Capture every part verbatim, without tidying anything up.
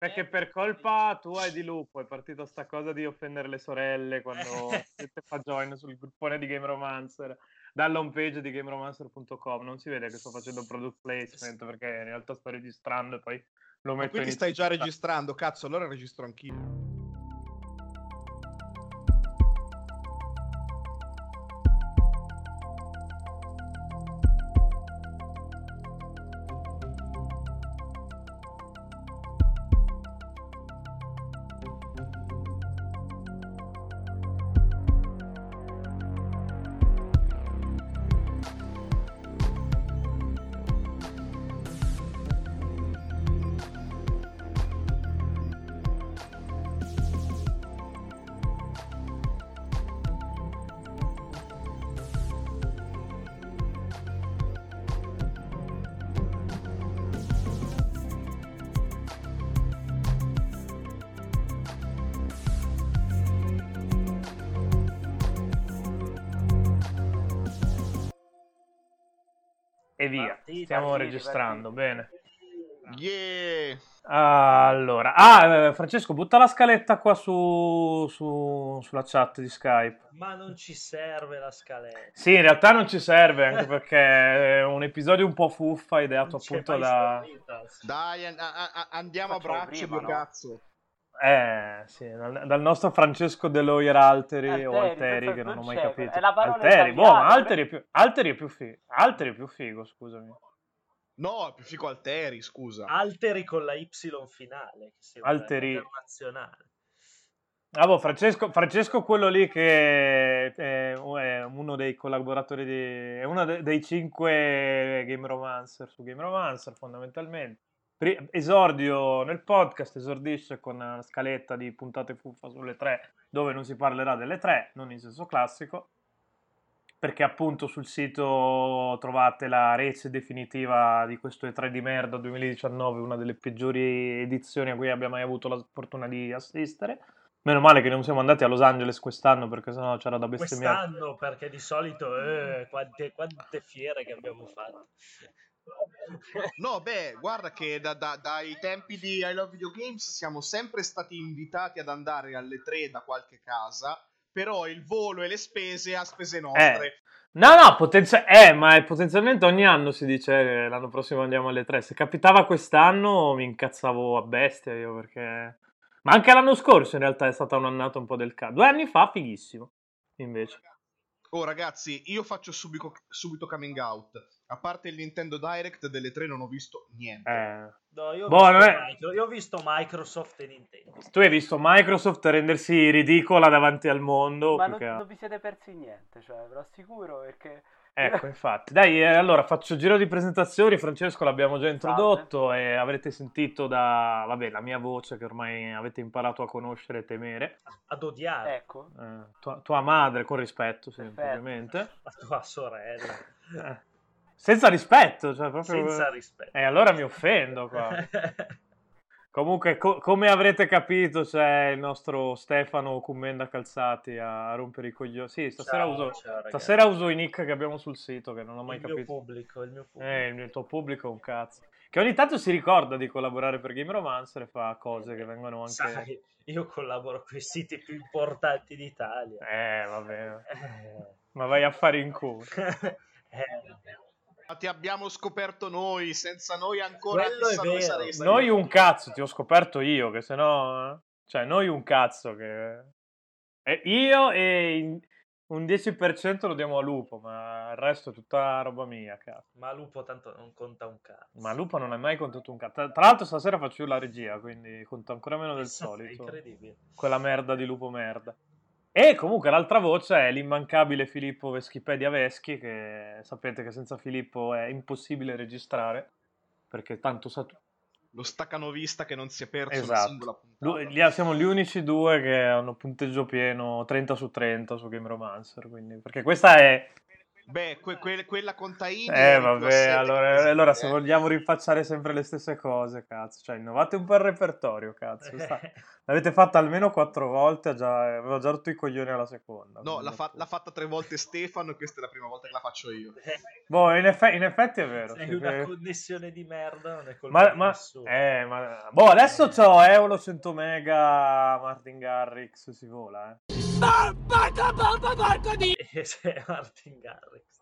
Perché per colpa tua e di Lupo è partita sta cosa di offendere le sorelle quando fa join sul gruppone di GameRomancer, dall'home page di gameromancer punto com. Non si vede che sto facendo product placement perché in realtà sto registrando e poi lo metto in... Quindi stai già registrando, cazzo, allora registro anch'io. E via, partita, stiamo partita, registrando, partita. Bene. Yeah. Allora, ah, Francesco, butta la scaletta qua su, su sulla chat di Skype. Ma non ci serve la scaletta. Sì, in realtà non ci serve, anche perché è un episodio un po' fuffa ideato appunto da... Dai, a, a, andiamo Faccio a braccio, prima, no? Cazzo. Eh, sì, dal nostro Francesco Deloyer Alteri, Alteri o Alteri che non ho mai c'è. capito. È la Alteri, boh, ma Alteri è più, Alteri è più figo. Alteri è più figo, scusami. No, è più figo Alteri, scusa. Alteri con la Y finale, che Alteri internazionale. Ah, boh, Francesco, Francesco quello lì che è uno dei collaboratori di è uno dei cinque GameRomancer su GameRomancer fondamentalmente. Esordio nel podcast, esordisce con una scaletta di puntate fuffa sulle tre, dove non si parlerà delle tre, non in senso classico, perché appunto sul sito trovate la rece definitiva di questo E tre di merda duemiladiciannove, una delle peggiori edizioni a cui abbia mai avuto la fortuna di assistere. Meno male che non siamo andati a Los Angeles quest'anno, perché sennò c'era da bestemmiare. Quest'anno, perché di solito eh, quante, quante fiere che abbiamo fatto. No, beh, guarda che da, da, dai tempi di I Love Video Games siamo sempre stati invitati ad andare alle tre da qualche casa, però il volo e le spese a spese nostre. Eh. No, no, potenza- eh, ma potenzialmente ogni anno si dice eh, l'anno prossimo andiamo alle tre. Se capitava quest'anno mi incazzavo a bestia io, perché... Ma anche l'anno scorso in realtà è stata un'annata un po' del cazzo. Due anni fa fighissimo, invece. Oh ragazzi, io faccio subito, subito coming out. A parte il Nintendo Direct delle tre non ho visto niente. Eh. No, io ho, boh, visto è... micro, io ho visto Microsoft e Nintendo. Tu hai visto Microsoft rendersi ridicola davanti al mondo. Ma non, che... non vi siete persi niente, cioè, ve lo assicuro, perché... Ecco, infatti. Dai, eh, allora, faccio giro di presentazioni. Francesco l'abbiamo già introdotto. Salve. E avrete sentito da... Vabbè, la mia voce che ormai avete imparato a conoscere e temere. Ad odiare. Ecco. Eh, tua, tua madre, con rispetto, sempre, ovviamente. La tua sorella. Eh. Senza rispetto, cioè proprio... Senza rispetto. E eh, allora mi offendo qua. Comunque, co- come avrete capito, c'è il nostro Stefano Commenda Calzati a rompere i coglioni. Sì, stasera, ciao, uso, ciao, stasera uso i nick che abbiamo sul sito, che non ho mai il capito. Mio pubblico, il mio pubblico. Eh, il mio tuo pubblico è un cazzo. Che ogni tanto si ricorda di collaborare per GameRomancer e fa cose che vengono anche... Sai, io collaboro con i siti più importanti d'Italia. Eh, vabbè. Ma vai a fare in culo. eh, Ma ti abbiamo scoperto noi, senza noi ancora noi saresti. Noi un cazzo, ti ho scoperto io, che sennò... Eh? Cioè, noi un cazzo, che... Eh, io e un dieci per cento lo diamo a Lupo, ma il resto è tutta roba mia, cazzo. Ma Lupo tanto non conta un cazzo. Ma Lupo non è mai contato un cazzo. Tra, tra l'altro stasera faccio io la regia, quindi conta ancora meno del solito. Incredibile. Quella merda di Lupo merda. E comunque l'altra voce è l'immancabile Filippo Veschipedia Veschi, che sapete che senza Filippo è impossibile registrare, perché tanto sa... Lo staccanovista che non si è perso una singola puntata. Esatto. Siamo gli unici due che hanno punteggio pieno trenta su trenta su GameRomancer, quindi... Perché questa è Beh, que- que- quella con Taini... Eh, vabbè, allora, allora se vogliamo rinfacciare sempre le stesse cose, cazzo. Cioè, innovate un po' il repertorio, cazzo. Sta... L'avete fatta almeno quattro volte, già... avevo già rotto i coglioni alla seconda. No, l'ha, fa- l'ha fatta tre volte Stefano e questa è la prima volta che la faccio io. Boh, in, eff- in effetti è vero. È sì, una che... connessione di merda, non è colpa ma, di ma... nessuno. Eh, ma... Boh, adesso eh. c'ho Eolo cento mega, Martin Garrix, si vola, eh.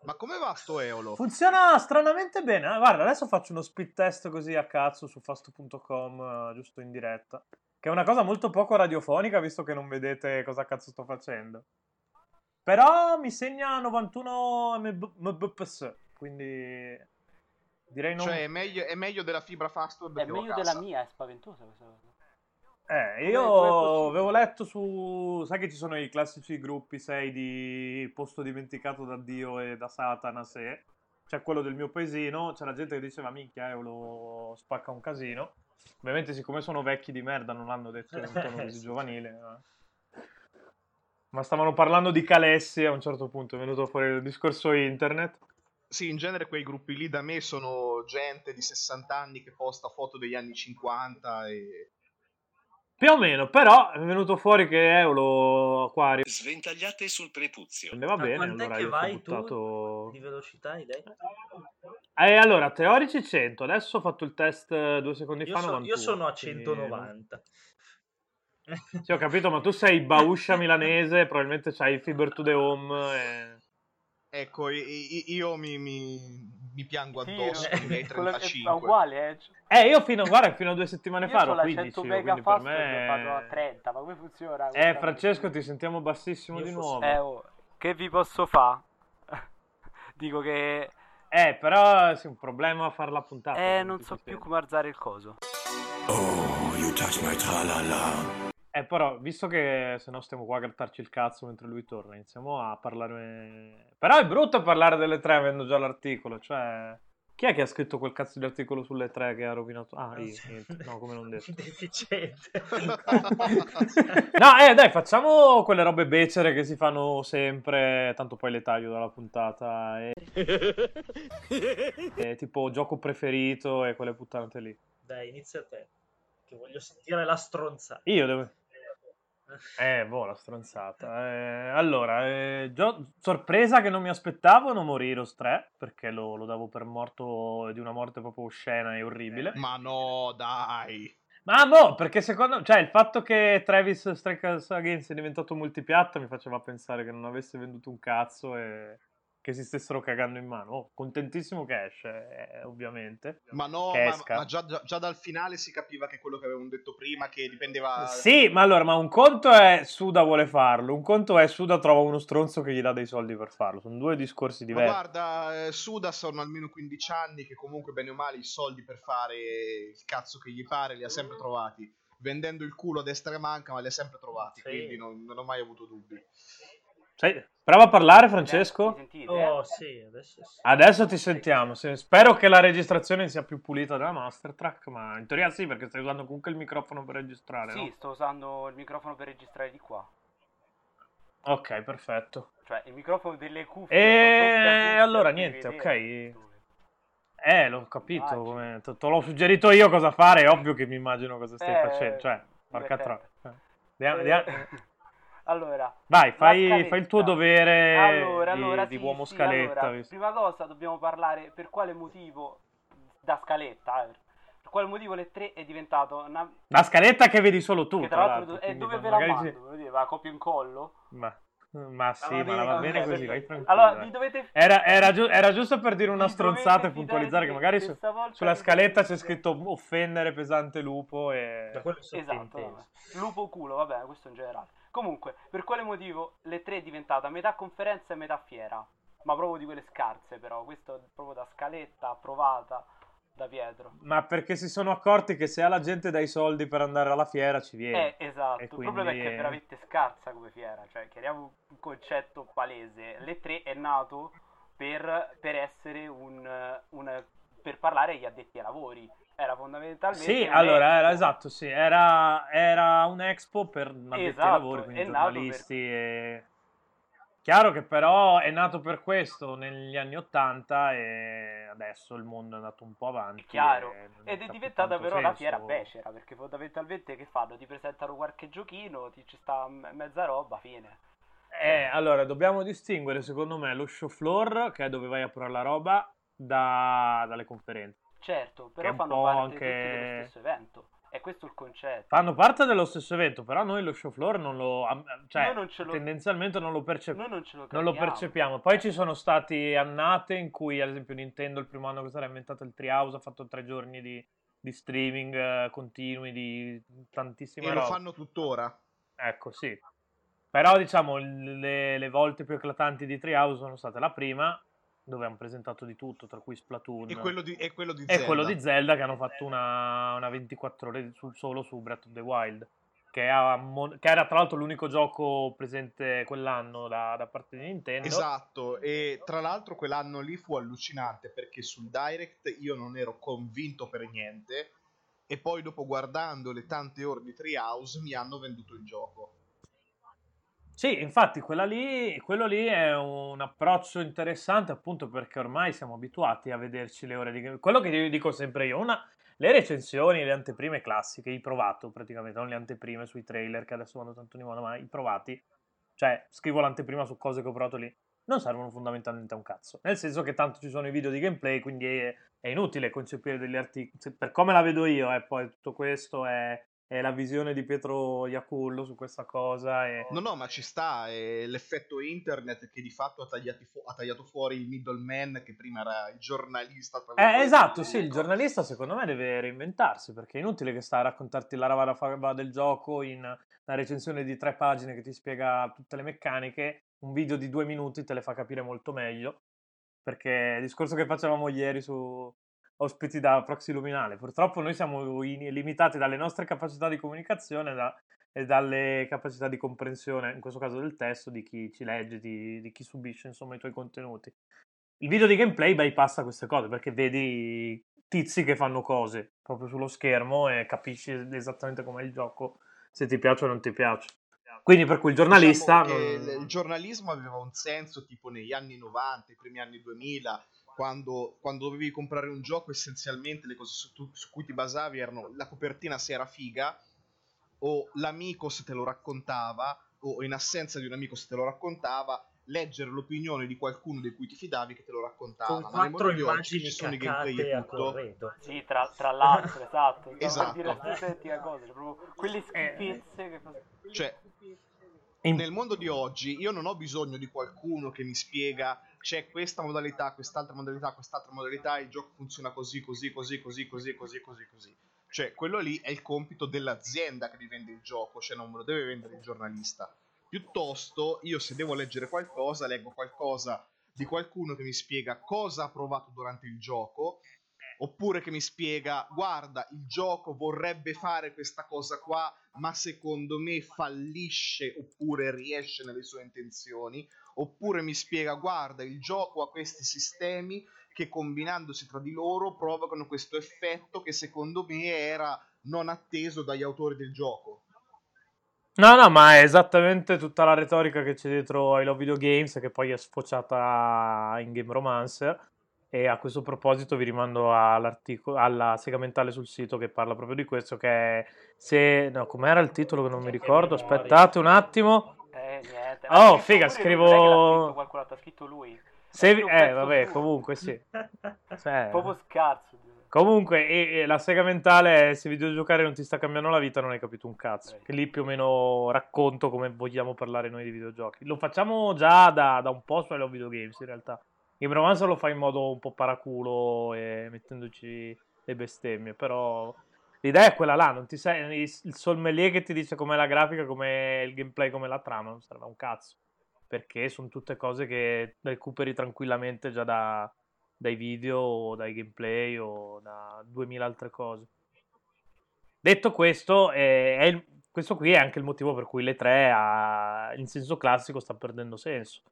Ma come va sto Eolo? Funziona stranamente bene. Eh? Guarda, adesso faccio uno speed test così a cazzo su fast punto com, giusto in diretta. Che è una cosa molto poco radiofonica, visto che non vedete cosa cazzo sto facendo. Però mi segna novantuno mbps, quindi direi non... Cioè è meglio, è meglio della fibra fastweb. È meglio della mia, è spaventosa questa cosa. Eh, io avevo letto su... Sai che ci sono i classici gruppi sei di posto dimenticato da Dio e da Satana, se... C'è quello del mio paesino, c'è la gente che diceva minchia, Eolo spacca un casino. Ovviamente siccome sono vecchi di merda non l'hanno detto in tono così giovanile. Ma... ma stavano parlando di Calessi a un certo punto, è venuto fuori il discorso internet. Sì, in genere quei gruppi lì da me sono gente di sessanta anni che posta foto degli anni cinquanta e... Più o meno, però è venuto fuori che Eolo Acquario sventagliate sul prepuzio. Ne va ah, bene, allora che io vai ho buttato... di velocità hai detto? Eh, allora, teorici cento, adesso ho fatto il test due secondi io fa so, novantuno. Io sono a centonovanta. Quindi... Sì, ho capito, ma tu sei Bauscia milanese, probabilmente c'hai Fiber to the Home e... Ecco, io mi... mi... mi piango addosso, sì, eh, trentacinque. È uguale, eh. Eh, io fino, guarda, fino a due settimane io fa ero quindici, cento mega quindi per me... Io vado a trenta, ma come funziona? Eh, Francesco, ti sentiamo bassissimo io di nuovo. Eh, oh, che vi posso fare? Dico che... Eh, però è un problema a far la puntata. Eh, non so più come alzare il coso. Oh, you touch my tralala. Eh, però, visto che se no stiamo qua a grattarci il cazzo mentre lui torna, iniziamo a parlare... Però è brutto parlare delle tre avendo già l'articolo, cioè... Chi è che ha scritto quel cazzo di articolo sulle tre che ha rovinato... Ah, io, niente, no, come non detto. Deficiente. No, eh, dai, facciamo quelle robe becere che si fanno sempre, tanto poi le taglio dalla puntata, e... e tipo gioco preferito e quelle puttanate lì. Dai, inizia te, che voglio sentire la stronzata. Io devo... Eh, boh, la stronzata. Eh, allora, eh, gio- sorpresa che non mi aspettavo, non morì Heroes tre, perché lo, lo davo per morto di una morte proprio oscena e orribile. Ma no, dai! Ma boh, perché secondo... Cioè, il fatto che Travis Strikes Again sia diventato multipiatta mi faceva pensare che non avesse venduto un cazzo e... che si stessero cagando in mano. Oh, contentissimo che esce, eh, ovviamente. Ma no, ma, ma già, già dal finale si capiva che quello che avevano detto prima, che dipendeva... Sì, ma allora, ma un conto è Suda vuole farlo, un conto è Suda trova uno stronzo che gli dà dei soldi per farlo. Sono due discorsi diversi. Ma guarda, eh, Suda sono almeno quindici anni che comunque bene o male i soldi per fare il cazzo che gli pare li ha sempre trovati. Vendendo il culo a destra e manca, ma li ha sempre trovati, sì. Quindi non, non ho mai avuto dubbi. Sei... Prova a parlare, Francesco. Sentite, eh? Oh, sì, adesso, sì. Adesso ti sentiamo. Spero che la registrazione sia più pulita della Master Track, ma in teoria sì, perché stai usando comunque il microfono per registrare. Sì, no? Sto usando il microfono per registrare di qua. Ok, perfetto. Cioè, il microfono delle cuffie. E allora niente, vedere, ok. Eh, l'ho capito. Come... Te l'ho suggerito io cosa fare, è ovvio che mi immagino cosa stai eh, facendo. Cioè, porca troia. Andiamo, andiamo. Allora, vai, fai, fai il tuo dovere allora, di, allora, di sì, uomo sì, scaletta. Allora, prima cosa dobbiamo parlare per quale motivo da scaletta, eh, per quale motivo le tre è diventato una... La scaletta che vedi solo tu, che tra l'altro, e eh, dove ve la mando? Si... Va copio in collo? Ma, ma sì, ma, ma va bene così, vai tranquillo. Allora, vi dovete... era, era, giu- era giusto per dire una stronzata e puntualizzare che magari su, sulla scaletta c'è scritto offendere pesante lupo e... Esatto, vabbè. Lupo culo, vabbè, questo in generale. Comunque, per quale motivo le tre è diventata metà conferenza e metà fiera? Ma proprio di quelle scarse, però. Questo è proprio da scaletta, approvata da Pietro. Ma perché si sono accorti che se alla gente dai soldi per andare alla fiera ci viene. Eh, esatto. E il quindi... problema è che è veramente scarsa come fiera. Cioè, chiariamo un concetto palese. Le tre è nato per, per essere un, un... per parlare agli addetti ai lavori. Era fondamentalmente sì, allora era, esatto, sì, era, era un expo per addetti ai lavori, quindi giornalisti per... e Chiaro che però è nato per questo negli anni ottanta e adesso il mondo è andato un po' avanti. Chiaro, ed è diventata però senso. Una fiera becera, perché fondamentalmente che fanno? Ti presentano qualche giochino, ti ci sta mezza roba, fine. Eh, allora, dobbiamo distinguere secondo me lo show floor, che è dove vai a provare la roba, da, dalle conferenze. Certo, però fanno parte anche... tutti dello stesso evento. E questo è il concetto. Fanno parte dello stesso evento, però noi lo show floor non lo, cioè, non lo... tendenzialmente non lo, percep... non, lo non lo percepiamo. Poi ci sono stati annate in cui, ad esempio, Nintendo il primo anno che si era inventato il Treehouse ha fatto tre giorni di, di streaming eh, continui di tantissime e robe. Lo fanno tuttora. Ecco, sì. Però diciamo le, le volte più eclatanti di Treehouse sono state la prima, dove hanno presentato di tutto, tra cui Splatoon e quello di, e quello di, e Zelda. Quello di Zelda, che hanno fatto una, una ventiquattro ore sul, solo su Breath of the Wild, che, ha, che era tra l'altro l'unico gioco presente quell'anno da, da parte di Nintendo. Esatto, e tra l'altro quell'anno lì fu allucinante, perché sul Direct io non ero convinto per niente, e poi dopo guardando le tante ore di Treehouse mi hanno venduto il gioco. Sì, infatti quella lì, quello lì è un approccio interessante, appunto perché ormai siamo abituati a vederci le ore di... Quello che io dico sempre io, una, le recensioni, le anteprime classiche, i provato praticamente, non le anteprime sui trailer che adesso vanno tanto di moda, ma i provati, cioè scrivo l'anteprima su cose che ho provato lì, non servono fondamentalmente a un cazzo, nel senso che tanto ci sono i video di gameplay, quindi è, è inutile concepire degli articoli, per come la vedo io, eh, poi tutto questo è... è la visione di Pietro Iacullo su questa cosa e... no no ma ci sta, è l'effetto internet che di fatto ha, fu- ha tagliato fuori il middleman che prima era il giornalista eh, esatto sì, il giornalista secondo me deve reinventarsi, perché è inutile che sta a raccontarti la rava del gioco in una recensione di tre pagine che ti spiega tutte le meccaniche, un video di due minuti te le fa capire molto meglio, perché il discorso che facevamo ieri su ospiti da proxy luminale, purtroppo noi siamo in- limitati dalle nostre capacità di comunicazione da- e dalle capacità di comprensione, in questo caso del testo, di chi ci legge, di, di chi subisce insomma i tuoi contenuti. Il video di gameplay bypassa queste cose, perché vedi tizi che fanno cose proprio sullo schermo e capisci esattamente com'è il gioco, se ti piace o non ti piace. Quindi per cui il giornalista... Diciamo non... il giornalismo aveva un senso tipo negli anni novanta, i primi anni duemila, Quando, quando dovevi comprare un gioco essenzialmente le cose su, tu, su cui ti basavi erano la copertina se era figa, o l'amico se te lo raccontava, o in assenza di un amico se te lo raccontava, leggere l'opinione di qualcuno di cui ti fidavi che te lo raccontava. Con quattro immagini ci sono i gameplay e tutto. Sì, tra, tra l'altro, esatto. Esatto. Quelle schifezze. Cioè, nel mondo di oggi io non ho bisogno di qualcuno che mi spiega c'è questa modalità, quest'altra modalità, quest'altra modalità, il gioco funziona così, così, così, così, così, così, così, così. Cioè, quello lì è il compito dell'azienda che mi vende il gioco, cioè non me lo deve vendere il giornalista. Piuttosto, io se devo leggere qualcosa, leggo qualcosa di qualcuno che mi spiega cosa ha provato durante il gioco, oppure che mi spiega, guarda, il gioco vorrebbe fare questa cosa qua, ma secondo me fallisce oppure riesce nelle sue intenzioni, oppure mi spiega, guarda, il gioco ha questi sistemi che combinandosi tra di loro provocano questo effetto che secondo me era non atteso dagli autori del gioco. No, no, ma è esattamente tutta la retorica che c'è dietro ai Love Video Games, che poi è sfociata in GameRomancer. E a questo proposito vi rimando all'articolo, alla segmentale sul sito che parla proprio di questo, che è se no, com'era il titolo che non mi ricordo, aspettate un attimo. Eh, niente. Oh, figa, scrivo qualcuno ha scritto lui. Se... eh, vabbè, comunque sì. Cioè... proprio scarso. Comunque, e, e la segmentale è se videogiocare non ti sta cambiando la vita non hai capito un cazzo. Che lì più o meno racconto come vogliamo parlare noi di videogiochi. Lo facciamo già da, da un po' su Hello Video Games in realtà. GameRomancer lo fa in modo un po' paraculo e mettendoci le bestemmie, però l'idea è quella là, non ti sei, il sommelier che ti dice com'è la grafica, com'è il gameplay, com'è la trama, non serve a un cazzo, perché sono tutte cose che recuperi tranquillamente già da, dai video o dai gameplay o da duemila altre cose. Detto questo, è, è il, questo qui è anche il motivo per cui l'E tre ha, in senso classico sta perdendo senso.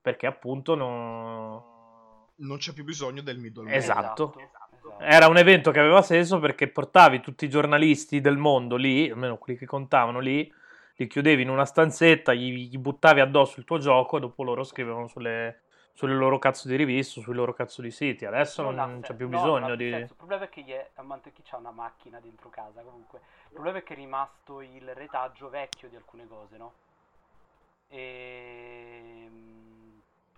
Perché appunto non... non c'è più bisogno del middleman. Esatto. Esatto. Esatto. Era un evento che aveva senso perché portavi tutti i giornalisti del mondo lì, almeno quelli che contavano lì, li chiudevi in una stanzetta, gli, gli buttavi addosso il tuo gioco e dopo loro scrivevano sulle, sulle loro cazzo di riviste, sui loro cazzo di siti. Adesso non, non c'è più no, bisogno di... Senso. Il problema è che gli è, a Mantechi c'ha una macchina dentro casa comunque. Il problema è che è rimasto il retaggio vecchio di alcune cose, no? E...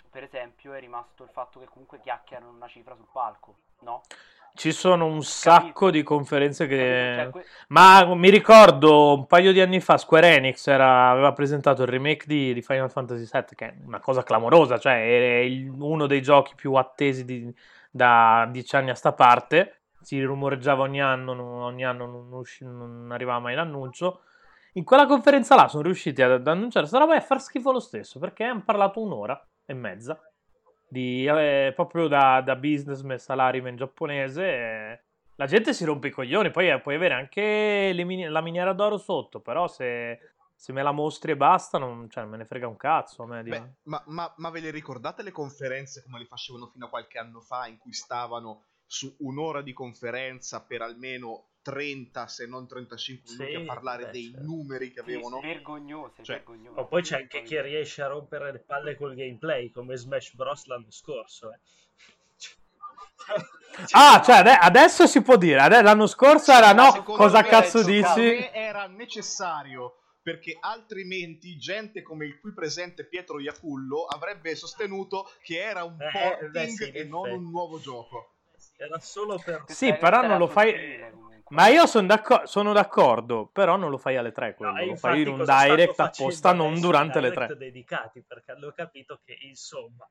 per esempio è rimasto il fatto che comunque chiacchierano una cifra sul palco, no? Ci sono un Capito. sacco di conferenze che... Cioè, que... Ma mi ricordo un paio di anni fa Square Enix era... aveva presentato il remake di, di Final Fantasy sette, che è una cosa clamorosa, cioè è il... uno dei giochi più attesi di... da dieci anni a sta parte. Si rumoreggiava ogni anno, non... ogni anno non, usci... non arrivava mai l'annuncio. In quella conferenza là sono riusciti ad annunciare questa roba e far schifo lo stesso, perché hanno parlato un'ora e mezza. Di, eh, proprio da, da businessman salaryman giapponese, eh, la gente si rompe i coglioni. Poi eh, puoi avere anche le mini- la miniera d'oro sotto, però se, se me la mostri e basta non, cioè, me ne frega un cazzo a me. Beh, ma, ma, ma ve le ricordate le conferenze come le facevano fino a qualche anno fa, in cui stavano su un'ora di conferenza per almeno trenta se non trentacinque minuti sì, a parlare beh, dei certo. numeri che avevano vergognosi, cioè, vergognosi. Ma poi c'è anche chi riesce a rompere le palle col gameplay come Smash Bros l'anno scorso, eh. Ah, cioè adesso si può dire, l'anno scorso era no, ah, cosa cazzo dici? Era necessario, perché altrimenti gente come il qui presente Pietro Iacullo avrebbe sostenuto che era un eh, porting eh, sì, e non effetti. un nuovo gioco. Era solo per Sì, eh, però non lo fai dire. Ma io son d'accordo, sono d'accordo, però non lo fai alle tre, quello no, lo fai in un direct apposta, non durante le tre. Dedicati, perché hanno capito che insomma.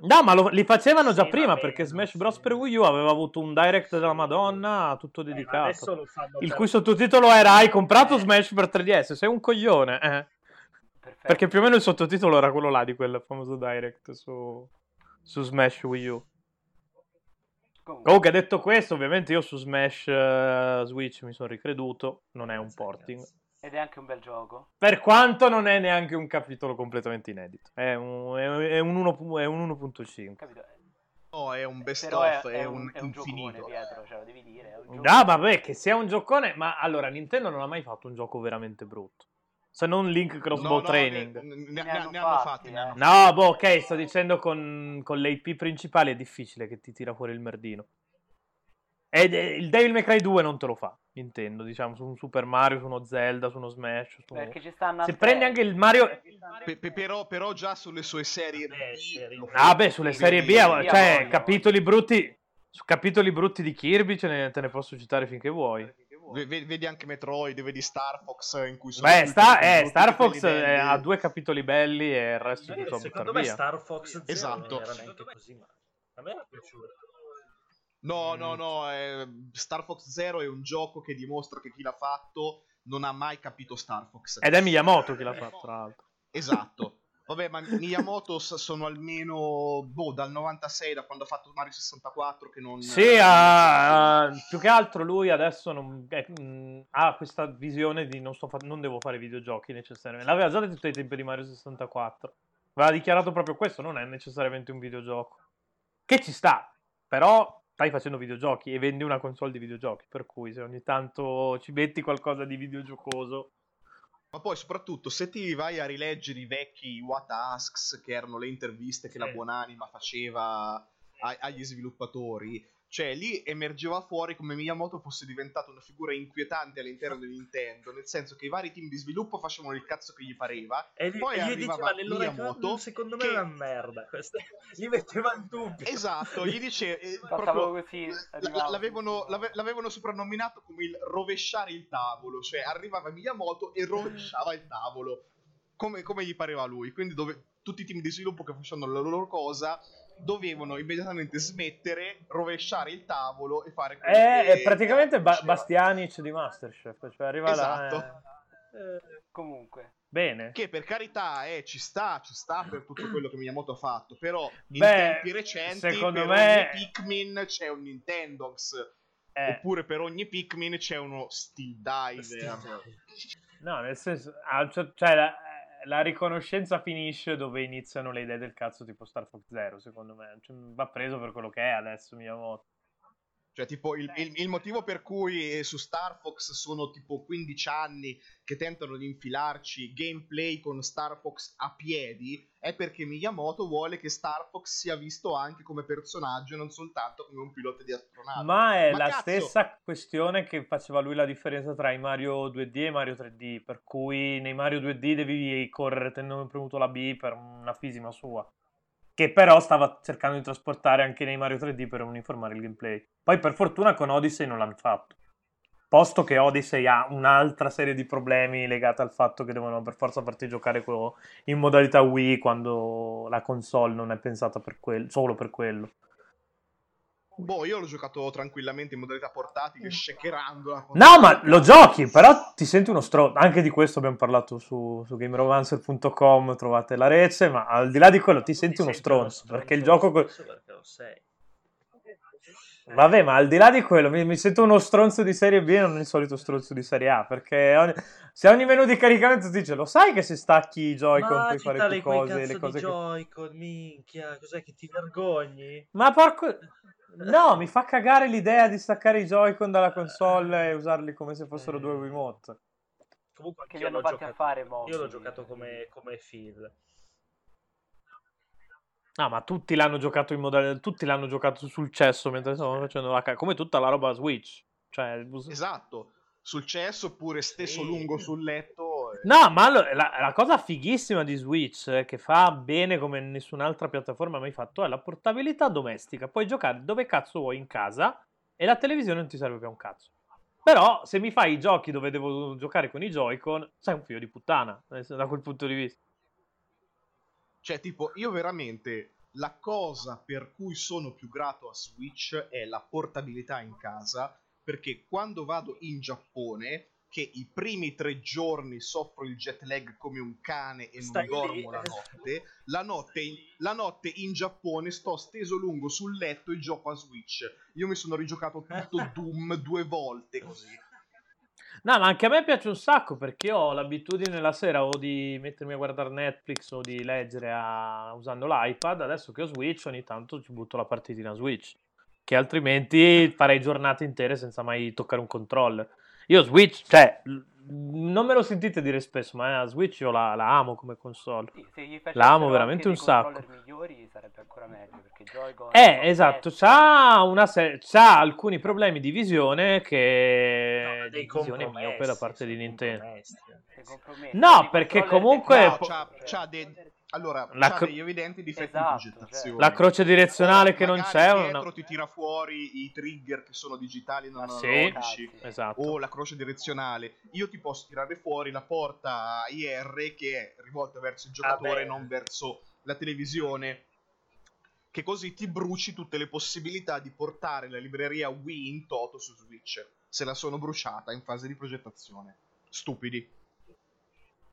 No, ma lo, li facevano sì, già prima, bene, perché Smash Bros sì. per Wii U aveva avuto un direct della Madonna, tutto dedicato. Eh, il per... cui sottotitolo era "Hai comprato eh. Smash per tre D S, sei un coglione". Eh. Perché più o meno il sottotitolo era quello là di quel famoso direct su su Smash Wii U. Comunque, detto questo, ovviamente io su Smash uh, Switch mi sono ricreduto, non è un porting. Ed è anche un bel gioco. Per quanto non è neanche un capitolo completamente inedito. È un, è un, uno, è un uno virgola cinque. Capito? No, è un best Però of, è, è un, un, un infinito. Pietro, cioè, lo devi dire. È un gioco... No, vabbè, che sia un giocone, ma allora Nintendo non ha mai fatto un gioco veramente brutto. Se non Link Crossbow no, no, Training. Ne, ne, ne, hanno ne hanno fatti. fatti ne hanno no, fatti. boh, ok, sto dicendo con, con le I P principali è difficile che ti tira fuori il merdino. Ed, eh, il Devil May Cry due non te lo fa, Nintendo, diciamo, su un Super Mario, su uno Zelda, su uno Smash. Su Perché uno... ci stanno Se prendi anche il Mario... Pe, pe, però, però già sulle sue serie B... Ah beh, sulle serie B, cioè, capitoli brutti... Su capitoli brutti di Kirby ce ne, te ne posso citare finché vuoi. Vedi anche Metroid, vedi Star Fox in cui sono Beh, sta, eh, Star Fox eh, ha due capitoli belli e il resto di tutto secondo me via. Star Fox Zero esatto. non era neanche così male. A me era piaciuto. No, mm. no, no, eh, Star Fox Zero è un gioco che dimostra che chi l'ha fatto non ha mai capito Star Fox. Ed è Miyamoto chi l'ha fatto, tra l'altro. Esatto. Vabbè, ma Miyamoto sono almeno boh, dal novantasei, da quando ha fatto Mario sessantaquattro, che non... Sì, ha... più che altro lui adesso non... eh, mh, ha questa visione di non, sto fa... non devo fare videogiochi necessariamente. L'aveva già detto ai tempi di Mario sessantaquattro. Aveva dichiarato proprio questo, non è necessariamente un videogioco. Che ci sta, però stai facendo videogiochi e vendi una console di videogiochi, per cui se ogni tanto ci metti qualcosa di videogiocoso... Ma poi soprattutto se ti vai a rileggere i vecchi What Asks, che erano le interviste che sì. la buonanima faceva a, agli sviluppatori, cioè lì emergeva fuori come Miyamoto fosse diventato una figura inquietante all'interno di Nintendo, nel senso che i vari team di sviluppo facevano il cazzo che gli pareva e gli, poi e gli diceva Miyamoto, secondo me che... è una merda questa. Gli metteva in dubbio, esatto, gli diceva eh, proprio, così, l- l'avevano, l'ave- l'avevano soprannominato come il rovesciare il tavolo, cioè arrivava Miyamoto e rovesciava il tavolo come, come gli pareva a lui, quindi dove tutti i team di sviluppo che facevano la loro cosa dovevano immediatamente smettere, rovesciare il tavolo e fare eh, è praticamente ba- Bastianic di Masterchef, cioè arriva esatto. là eh... Eh, comunque bene, che per carità eh, ci sta ci sta per tutto quello che Miyamoto ha fatto, però in Beh, tempi recenti per me... ogni Pikmin c'è un Nintendox eh. oppure per ogni Pikmin c'è uno Steel Diver, Steel Diver. No, nel senso ah, cioè la... la riconoscenza finisce dove iniziano le idee del cazzo tipo Star Fox Zero, secondo me. Cioè, va preso per quello che è adesso Miyamoto. Cioè, tipo, il, il, il motivo per cui su Star Fox sono tipo quindici anni che tentano di infilarci gameplay con Star Fox a piedi è perché Miyamoto vuole che Star Fox sia visto anche come personaggio e non soltanto come un pilota di astronauta. Ma è Ma la cazzo... stessa questione che faceva lui la differenza tra i Mario due D e Mario tre D, per cui nei Mario due D devi correre tenendo premuto la B per una fisima sua, che però stava cercando di trasportare anche nei Mario tre D per uniformare il gameplay. Poi per fortuna con Odyssey non l'hanno fatto, posto che Odyssey ha un'altra serie di problemi legati al fatto che devono per forza farti giocare in modalità Wii, quando la console non è pensata per quello, solo per quello. Boh, io l'ho giocato tranquillamente in modalità portatile, shakerando. No, ma lo giochi, però ti senti uno stro... Anche di questo abbiamo parlato su, su gameromancer punto com, trovate la rece, ma al di là di quello ti senti, ti uno, senti stronzo, uno stronzo, perché il gioco... Perché lo sei. Vabbè, ma al di là di quello mi, mi sento uno stronzo di serie B e non il solito stronzo di serie A, perché ogni, se ogni menu di caricamento ti dice, lo sai che se stacchi i Joy-Con puoi fare più cose, le cose di che... Joy-Con, minchia, cos'è che ti vergogni? Ma porco... No, mi fa cagare l'idea di staccare i Joy-Con dalla console e usarli come se fossero due Wiimote. Comunque anche io l'ho giocato a fare, mo. Io l'ho giocato come, come Phil. Ah, ma tutti l'hanno giocato in modalità, tutti l'hanno giocato sul cesso mentre stavano facendo la cagata, come tutta la roba Switch. Cioè, esatto, sul cesso oppure steso sì. lungo sul letto. E... No, ma allora, la, la cosa fighissima di Switch, eh, che fa bene come nessun'altra piattaforma mai fatto, è la portabilità domestica. Puoi giocare dove cazzo vuoi in casa e la televisione non ti serve più a un cazzo. Però se mi fai i giochi dove devo giocare con i Joy-Con, sei un figlio di puttana, da quel punto di vista. Cioè, tipo, io veramente la cosa per cui sono più grato a Switch è la portabilità in casa, perché quando vado in Giappone, che i primi tre giorni soffro il jet lag come un cane e Stai non dormo la notte, la notte, in, la notte in Giappone sto steso lungo sul letto e gioco a Switch. Io mi sono rigiocato tutto Doom due volte, così. No, ma anche a me piace un sacco, perché io ho l'abitudine la sera o di mettermi a guardare Netflix o di leggere a... usando l'iPad. Adesso che ho Switch ogni tanto ci butto la partitina Switch, che altrimenti farei giornate intere senza mai toccare un controller. Io Switch, cioè, non me lo sentite dire spesso, ma Switch io la, la amo come console. Sì, se gli la amo veramente un sacco. Se migliori sarebbe ancora meglio, perché Joy-Con... Eh, esatto, c'ha, una se- c'ha alcuni problemi di visione che... No, dei visione miope da parte di Nintendo. No, perché comunque... No, c'ha, c'ha dei... Allora, la cro- degli evidenti difetti esatto, di progettazione. La croce direzionale eh, che non c'è, o dietro no? Ti tira fuori i trigger che sono digitali e non analogici, sì, esatto. O la croce direzionale. Io ti posso tirare fuori la porta I R che è rivolta verso il giocatore, ah, non verso la televisione, che così ti bruci tutte le possibilità di portare la libreria Wii in toto su Switch. Se la sono bruciata in fase di progettazione. Stupidi.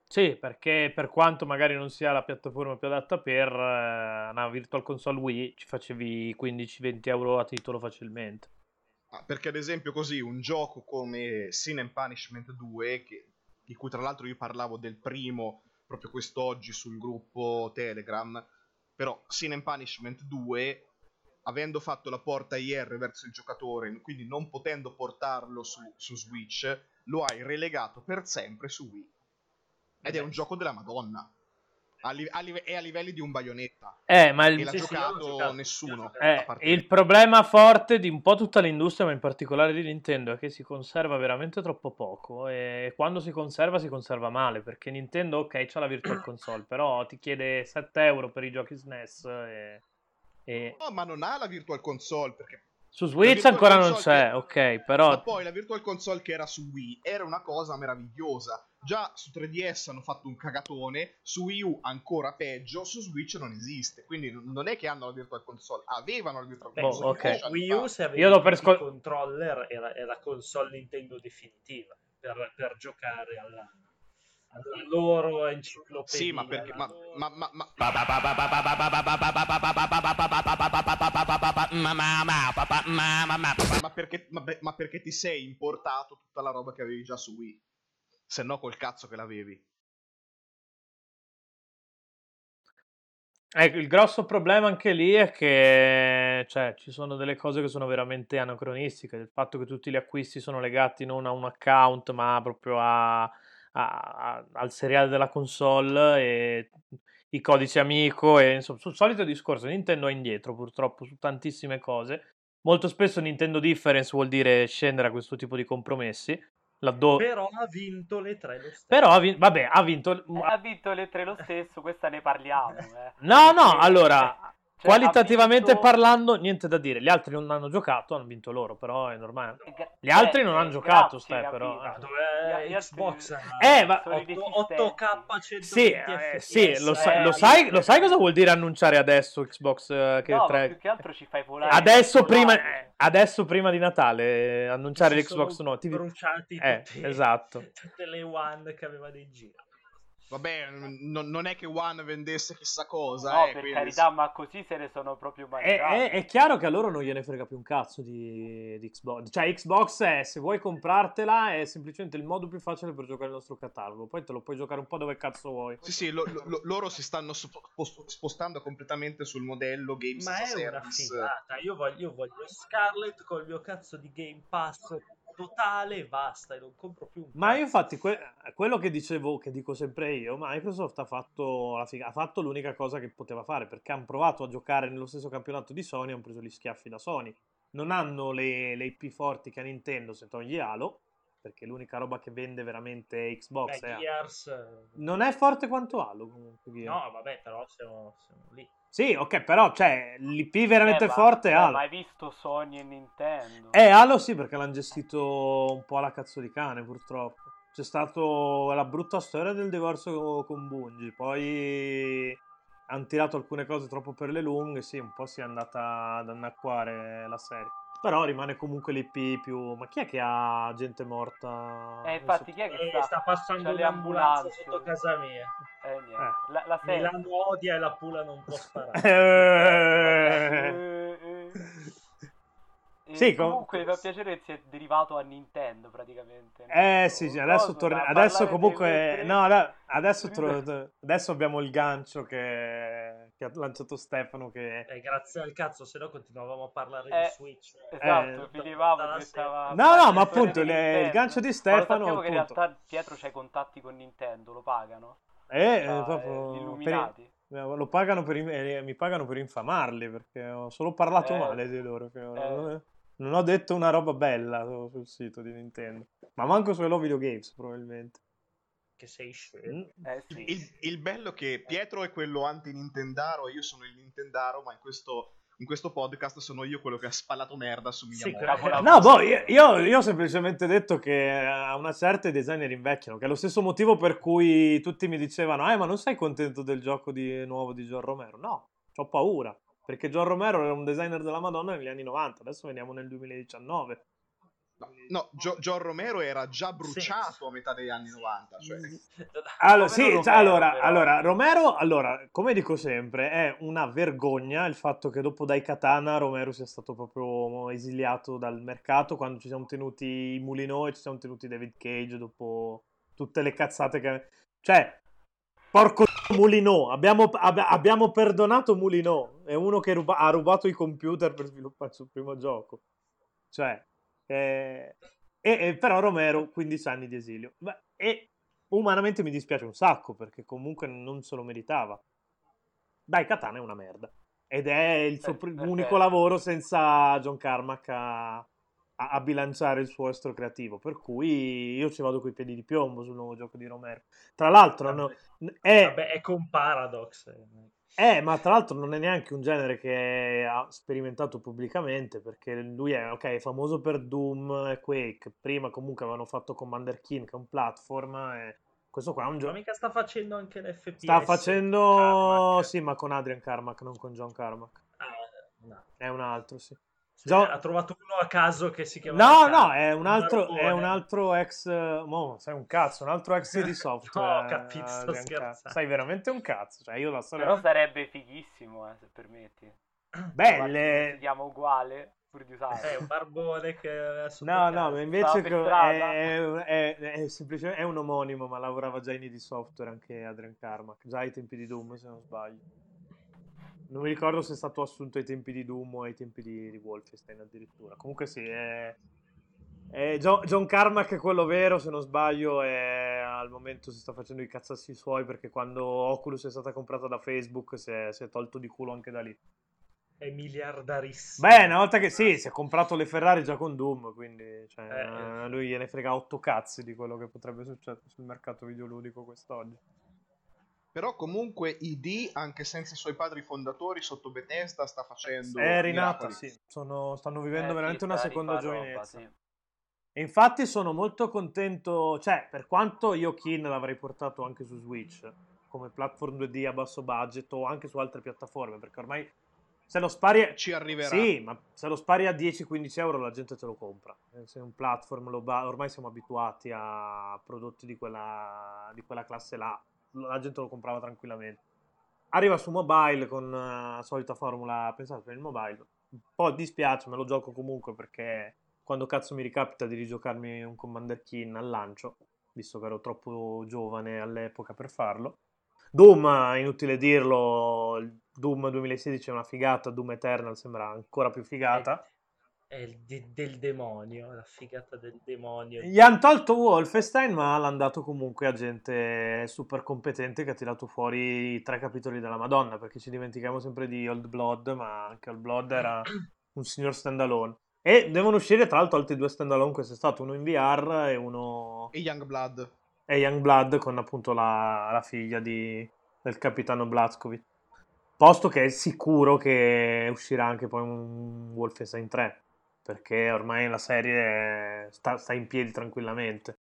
Sì, perché per quanto magari non sia la piattaforma più adatta per eh, una Virtual Console Wii, ci facevi quindici venti euro a titolo facilmente. Ah, perché ad esempio così un gioco come Sin and Punishment due, che, di cui tra l'altro io parlavo del primo proprio quest'oggi sul gruppo Telegram, però Sin and Punishment due, avendo fatto la porta I R verso il giocatore, quindi non potendo portarlo su, su Switch, lo hai relegato per sempre su Wii. Ed è un gioco della Madonna. A li- a li- è a livelli di un Bayonetta. Eh, ma il... E l'ha sì, giocato, sì, giocato nessuno. Eh, il problema forte di un po' tutta l'industria, ma in particolare di Nintendo, è che si conserva veramente troppo poco. E quando si conserva, si conserva male. Perché Nintendo, ok, c'ha la Virtual Console, però ti chiede sette euro per i giochi S N E S. E, e... No, ma non ha la Virtual Console, perché... Su Switch ancora non c'è, che... ok, però... Ma poi la Virtual Console che era su Wii era una cosa meravigliosa. Già su tre D S hanno fatto un cagatone, su Wii U ancora peggio, su Switch non esiste. Quindi non è che hanno la Virtual Console, avevano la Virtual Console. Oh, okay. Wii U se avevi il sco... controller era, era la console Nintendo definitiva per, per giocare alla... alla loro enciclopedia. Sì, ma perché ma ma ma ma ma perché ma perché ti sei importato tutta la roba che avevi già su Wii? Se no col cazzo che l'avevi. Ecco, il grosso problema anche lì è che me, cioè, ci sono delle cose che sono veramente anacronistiche, il fatto che tutti gli acquisti sono legati non a un account ma proprio a, a, a, al seriale della console e i codici amico e insomma, sul solito discorso Nintendo è indietro purtroppo su tantissime cose. Molto spesso Nintendo Difference vuol dire scendere a questo tipo di compromessi. Laddove... Però ha vinto le tre lo stesso. Però ha, vin... Vabbè, ha, vinto... ha vinto le tre lo stesso, questa ne parliamo. Eh. No, no, allora, cioè, qualitativamente vinto... parlando, niente da dire. Gli altri non hanno giocato, hanno vinto loro, però è normale. Gli altri eh, non eh, hanno giocato, stai però. Eh. Dov'è Xbox? Eh, ma... otto K centoventi Sì, eh, sì lo, sa- eh, lo, sai, lo sai cosa vuol dire annunciare adesso Xbox? Eh, che no, tre... ma più che altro ci fai volare. Adesso prima... Eh. Adesso prima di Natale annunciare l'Xbox no, ti bruciati eh, tutti, esatto. Tutte le One che aveva dei giri. Vabbè, non, non è che One vendesse chissà cosa, no, eh, per quindi... carità, ma così se ne sono proprio mangiati. È, è, è chiaro che a loro non gliene frega più un cazzo di, di Xbox. Cioè Xbox è, se vuoi comprartela, è semplicemente il modo più facile per giocare il nostro catalogo. Poi te lo puoi giocare un po' dove cazzo vuoi. Sì, sì, lo, lo, loro si stanno spostando completamente sul modello Games ma as a Service. Io voglio, io voglio Scarlett col mio cazzo di Game Pass totale, basta, e non compro più un... Ma io infatti que- quello che dicevo, che dico sempre io, Microsoft ha fatto la fig- ha fatto l'unica cosa che poteva fare, perché hanno provato a giocare nello stesso campionato di Sony, hanno preso gli schiaffi da Sony, non hanno le, le I P forti che ha Nintendo se togli Halo, perché l'unica roba che vende veramente Xbox. Beh, è Gears... non è forte quanto Halo comunque, Gears. No vabbè, però siamo, siamo lì. Sì, ok, però, cioè, l'I P veramente eh, ma, forte è Halo. Ma hai visto Sony e Nintendo? Eh, Halo sì, perché l'hanno gestito un po' alla cazzo di cane, purtroppo. C'è stata la brutta storia del divorzio con Bungie, poi hanno tirato alcune cose troppo per le lunghe, sì, un po' si è andata ad annacquare la serie. Però rimane comunque l'I P più... Ma chi è che ha gente morta? Eh, infatti, so... chi è che sta, eh, sta passando l'ambulanza sotto casa mia? Eh, niente. Eh. La, la Milano odia e la Pula non può sparare. eh, eh, eh. Sì, comunque, mi fa piacere che è derivato a Nintendo, praticamente. Eh, no, sì, sì, adesso torniamo... Adesso comunque... No, adesso, tro... adesso abbiamo il gancio che... che ha lanciato Stefano, che... Eh, grazie al cazzo, se no continuavamo a parlare eh, di Switch. Esatto, eh, finivamo che stava... No, no, ma appunto, le... il gancio di Stefano... Ma lo sappiamo che in realtà Pietro c'ha i contatti con Nintendo, lo pagano? Eh, ah, proprio per, lo pagano per, eh, mi pagano per infamarli, perché ho solo parlato eh, male di loro, che eh. non, non ho detto una roba bella sul sito di Nintendo, ma manco su Hello Video Games probabilmente, che sei scemo. Eh, sì. il, il bello che Pietro è quello anti-nintendaro, io sono il nintendaro, ma in questo in questo podcast sono io quello che ha spallato merda su Miyamoto. Sì, no, boh, io, io, io ho semplicemente detto che a una certa i designer invecchiano, che è lo stesso motivo per cui tutti mi dicevano eh, ma non sei contento del gioco di, nuovo di John Romero? No, c'ho paura, perché John Romero era un designer della Madonna negli anni novanta, adesso veniamo nel duemiladiciannove. No, no Gio- John Romero era già bruciato sì. a metà degli anni novanta. Cioè. Allora, sì, Romero, cioè, allora, però... allora, Romero, allora, come dico sempre, è una vergogna il fatto che dopo Daikatana Romero sia stato proprio esiliato dal mercato, quando ci siamo tenuti i Mulino e ci siamo tenuti David Cage dopo tutte le cazzate che... Cioè, porco Mulino, abbiamo, ab- abbiamo perdonato Mulino, è uno che ruba- ha rubato i computer per sviluppare il suo primo gioco. Cioè... Eh, eh, però Romero quindici anni di esilio e eh, umanamente mi dispiace un sacco, perché comunque non se lo meritava. Daikatana è una merda ed è il suo pr- unico lavoro senza John Carmack a, a, a bilanciare il suo estro creativo, per cui io ci vado coi piedi di piombo sul nuovo gioco di Romero. Tra l'altro vabbè, no, è, vabbè, è con Paradox Eh, ma tra l'altro non è neanche un genere che ha sperimentato pubblicamente, perché lui è, ok, è famoso per Doom e Quake, prima comunque avevano fatto Commander Keen, che è un platform, e questo qua è un gioco... Ma mica sta facendo anche l'F P S? Sta facendo... Carmack. Sì, ma con Adrian Carmack, non con John Carmack. Ah, no. È un altro, sì. Cioè, John... Ha trovato uno a caso che si chiama... No, no, è un altro, è un altro ex... Mo, sai un cazzo, un altro ex di software. No, capito, sto scherzando. Sai veramente un cazzo. Cioè, io la storia... Però sarebbe fighissimo, eh, se permetti. Belle! Si chiama uguale, pur di usare. È un barbone che... No, no, ma invece che è, è, è, semplicemente, è un omonimo, ma lavorava già in I D Software anche Adrian Carmack, già ai tempi di Doom, se non sbaglio. Non mi ricordo se è stato assunto ai tempi di Doom o ai tempi di, di Wolfenstein addirittura. Comunque sì, è... è John, John Carmack è quello vero, se non sbaglio, è... al momento si sta facendo i cazzassi suoi perché quando Oculus è stata comprata da Facebook si è, si è tolto di culo anche da lì. È miliardarissimo. Beh, una volta che sì, si è comprato le Ferrari già con Doom, quindi cioè, eh, lui gliene frega otto cazzi di quello che potrebbe succedere sul mercato videoludico quest'oggi. Però comunque I D, anche senza i suoi padri fondatori, sotto Bethesda sta facendo... È rinata, sì. Sono, stanno vivendo eh, veramente una seconda giovinezza. Roba, sì. E infatti sono molto contento, cioè, per quanto io Keen l'avrei portato anche su Switch, come platform due D a basso budget o anche su altre piattaforme, perché ormai... Se lo spari a... Ci arriverà. Sì, ma se lo spari a dieci quindici euro la gente te lo compra. Se un platform lo ba... ormai siamo abituati a prodotti di quella... di quella classe là, la gente lo comprava tranquillamente. Arriva su mobile con la solita formula pensate per il mobile. Un po' dispiace, me lo gioco comunque perché quando cazzo mi ricapita di rigiocarmi un Commander Keen al lancio, visto che ero troppo giovane all'epoca per farlo. Doom, inutile dirlo, Doom duemilasedici è una figata, Doom Eternal sembra ancora più figata. È, è il de- del demonio, la figata del demonio. Gli hanno tolto Wolfenstein, ma l'hanno dato comunque a gente super competente che ha tirato fuori tre capitoli della Madonna, perché ci dimentichiamo sempre di Old Blood, ma anche Old Blood era un signor standalone. E devono uscire tra l'altro altri due standalone quest'estate, uno in V R e uno... E Young Blood. E Young Blood con appunto la, la figlia di, del capitano Blazkowicz. Posto che è sicuro che uscirà anche poi un Wolfenstein tre, perché ormai la serie sta, sta in piedi tranquillamente.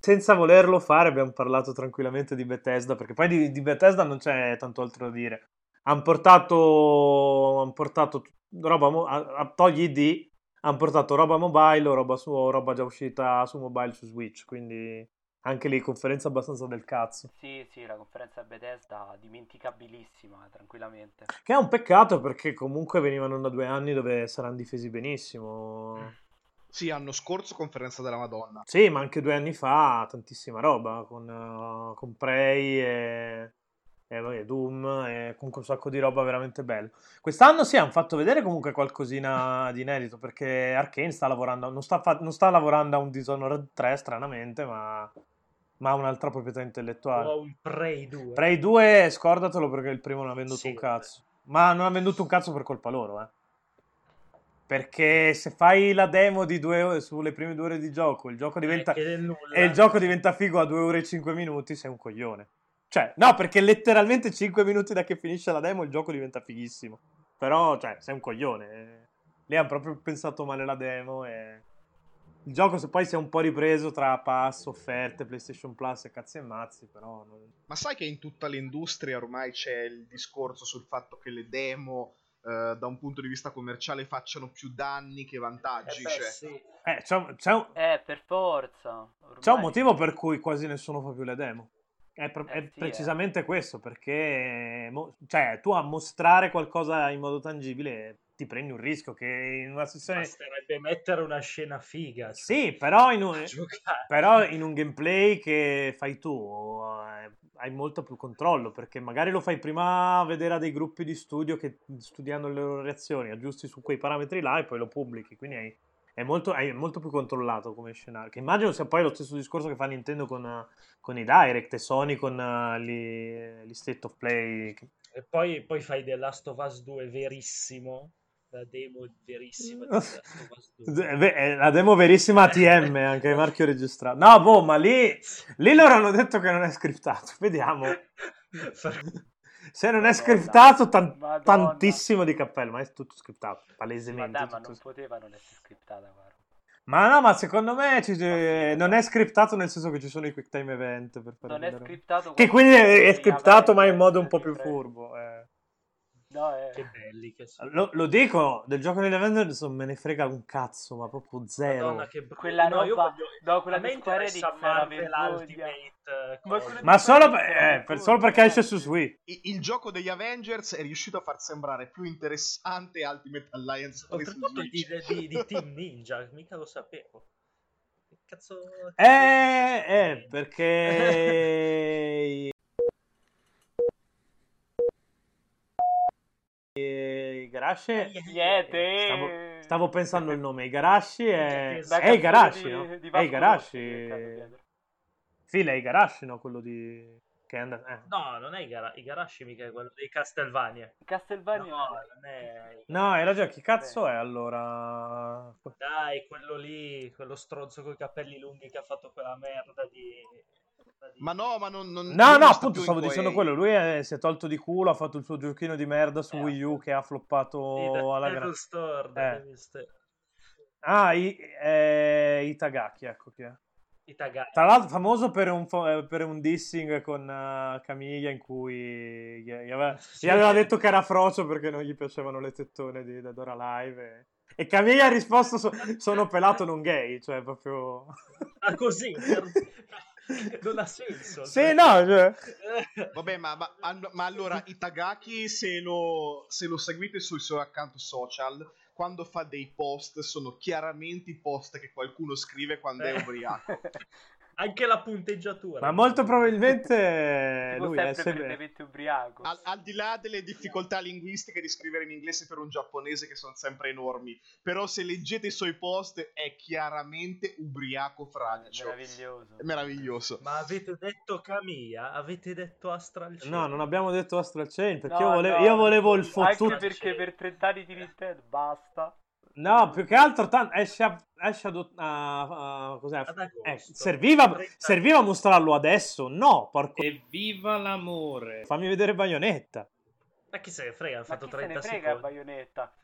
Senza volerlo fare abbiamo parlato tranquillamente di Bethesda, perché poi di, di Bethesda non c'è tanto altro da dire. Han portato, han portato roba, mo- a, a, togli I D, han portato roba mobile o roba, su, roba già uscita su mobile su Switch, quindi... Anche lì conferenza abbastanza del cazzo. Sì, sì, la conferenza Bethesda dimenticabilissima, tranquillamente. Che è un peccato perché comunque venivano da due anni dove saranno difesi benissimo. Mm. Sì, anno scorso conferenza della Madonna. Sì, ma anche due anni fa tantissima roba con, uh, con Prey e, e Doom e comunque un sacco di roba veramente bello. Quest'anno sì, hanno fatto vedere comunque qualcosina di inedito perché Arkane sta lavorando, non sta, fa- non sta lavorando a un Dishonored tre stranamente, ma... Ma un'altra proprietà intellettuale. O un Prey due. Prey due, scordatelo perché il primo non ha venduto sì, un cazzo. Ma non ha venduto un cazzo per colpa loro, eh. Perché se fai la demo di due ore, sulle prime due ore di gioco, il gioco diventa... Eh, nulla. E il gioco diventa figo a due ore e cinque minuti, sei un coglione. Cioè, no, perché letteralmente cinque minuti da che finisce la demo il gioco diventa fighissimo. Però, cioè, sei un coglione. Lì hanno proprio pensato male la demo e... Il gioco se poi si è un po' ripreso tra pass, offerte, PlayStation Plus e cazzi e mazzi, però... Non... Ma sai che in tutta l'industria ormai c'è il discorso sul fatto che le demo, eh, da un punto di vista commerciale, facciano più danni che vantaggi? Eh beh, cioè... sì. eh, c'è, c'è un... eh, per forza. Ormai... C'è un motivo per cui quasi nessuno fa più le demo. È, pre- eh, è sì, precisamente eh. questo, perché mo- cioè, tu a mostrare qualcosa in modo tangibile... Ti prendi un rischio che in una sessione basterebbe mettere una scena figa, cioè, sì, però in, un... però in un gameplay che fai tu hai molto più controllo perché magari lo fai prima vedere a dei gruppi di studio che studiano le loro reazioni aggiusti su quei parametri là e poi lo pubblichi, quindi hai, è, molto, è molto più controllato come scenario, che immagino sia poi lo stesso discorso che fa Nintendo con, con i Direct e Sony con gli, gli State of Play e poi, poi fai The Last of Us due verissimo. La demo verissima di Last of Us due. La demo verissima A T M, anche il marchio registrato. No, boh, ma lì, lì loro hanno detto che non è scriptato. Vediamo. Se non Madonna, è scriptato, tan- tantissimo di cappello, ma è tutto scriptato, palesemente. Ma, dai, ma non scriptato. Poteva non essere scriptata, guarda. Ma no, ma secondo me ci... non è scriptato nel senso che ci sono i quick time event. Per non è scriptato. Che quindi è, è scriptato, ma in modo un po' più furbo, eh. No, eh. Che belli che sono. Lo, lo dico del gioco degli Avengers me ne frega un cazzo, ma proprio zero. Madonna, che br- quella no, roba, io voglio... no, quella di Square Enix Marvel Ultimate, ma, ma solo, per, eh, per, solo perché esce su Switch. Il, il gioco degli Avengers è riuscito a far sembrare più interessante Ultimate Alliance di, di, di Team Ninja, mica lo sapevo. Che cazzo? Eh, eh, perché Igarashi è... Stavo, stavo pensando il nome. Igarashi è... È Igarashi, di, no? Di è Igarashi. Sì, è Igarashi, no? Quello di... Che è and... eh. No, non è Igarashi, Igarashi mica è quello dei Castelvania. Castelvania? No, non è... No, era già... Chi cazzo è, allora? Dai, quello lì, quello stronzo con i capelli lunghi che ha fatto quella merda di... Ma no, ma non... non no, non no, appunto stavo dicendo quello. Lui è, si è tolto di culo, ha fatto il suo giochino di merda su eh, Wii U che ha floppato sì, da, alla grande. Eh. Ah, i, eh, Itagaki, ecco chi è. Itagaki. Tra l'altro famoso per un, per un dissing con uh, Camilla in cui gli, gli, aveva, gli aveva detto che era frocio perché non gli piacevano le tettone di Dadora Live e... E Camilla ha risposto so, sono pelato non gay, cioè proprio... Ah, così? Non ha senso. Sì, cioè. No. Cioè. Vabbè, ma, ma, ma allora Itagaki, se lo, se lo seguite sul suo account social, quando fa dei post, sono chiaramente i post che qualcuno scrive quando eh. è ubriaco. Anche la punteggiatura. Ma molto probabilmente lui sempre è sempre ubriaco. Al, al di là delle difficoltà linguistiche di scrivere in inglese per un giapponese che sono sempre enormi, però se leggete i suoi post è chiaramente ubriaco fradicio. Meraviglioso. È meraviglioso. Ma avete detto Camilla? Avete detto Astral Chain? No, non abbiamo detto Astral Chain perché no, io, volevo, no. io volevo il fottuto. Anche perché per trent'anni di Nintendo basta. No, più che altro t- esce a, esce a uh, uh, cos'è? Eh, serviva, serviva mostrarlo adesso? No, porco. Evviva l'amore. Fammi vedere Bayonetta. Ma chi se ne frega, hanno fatto trenta secondi. Chi se ne frega Bayonetta?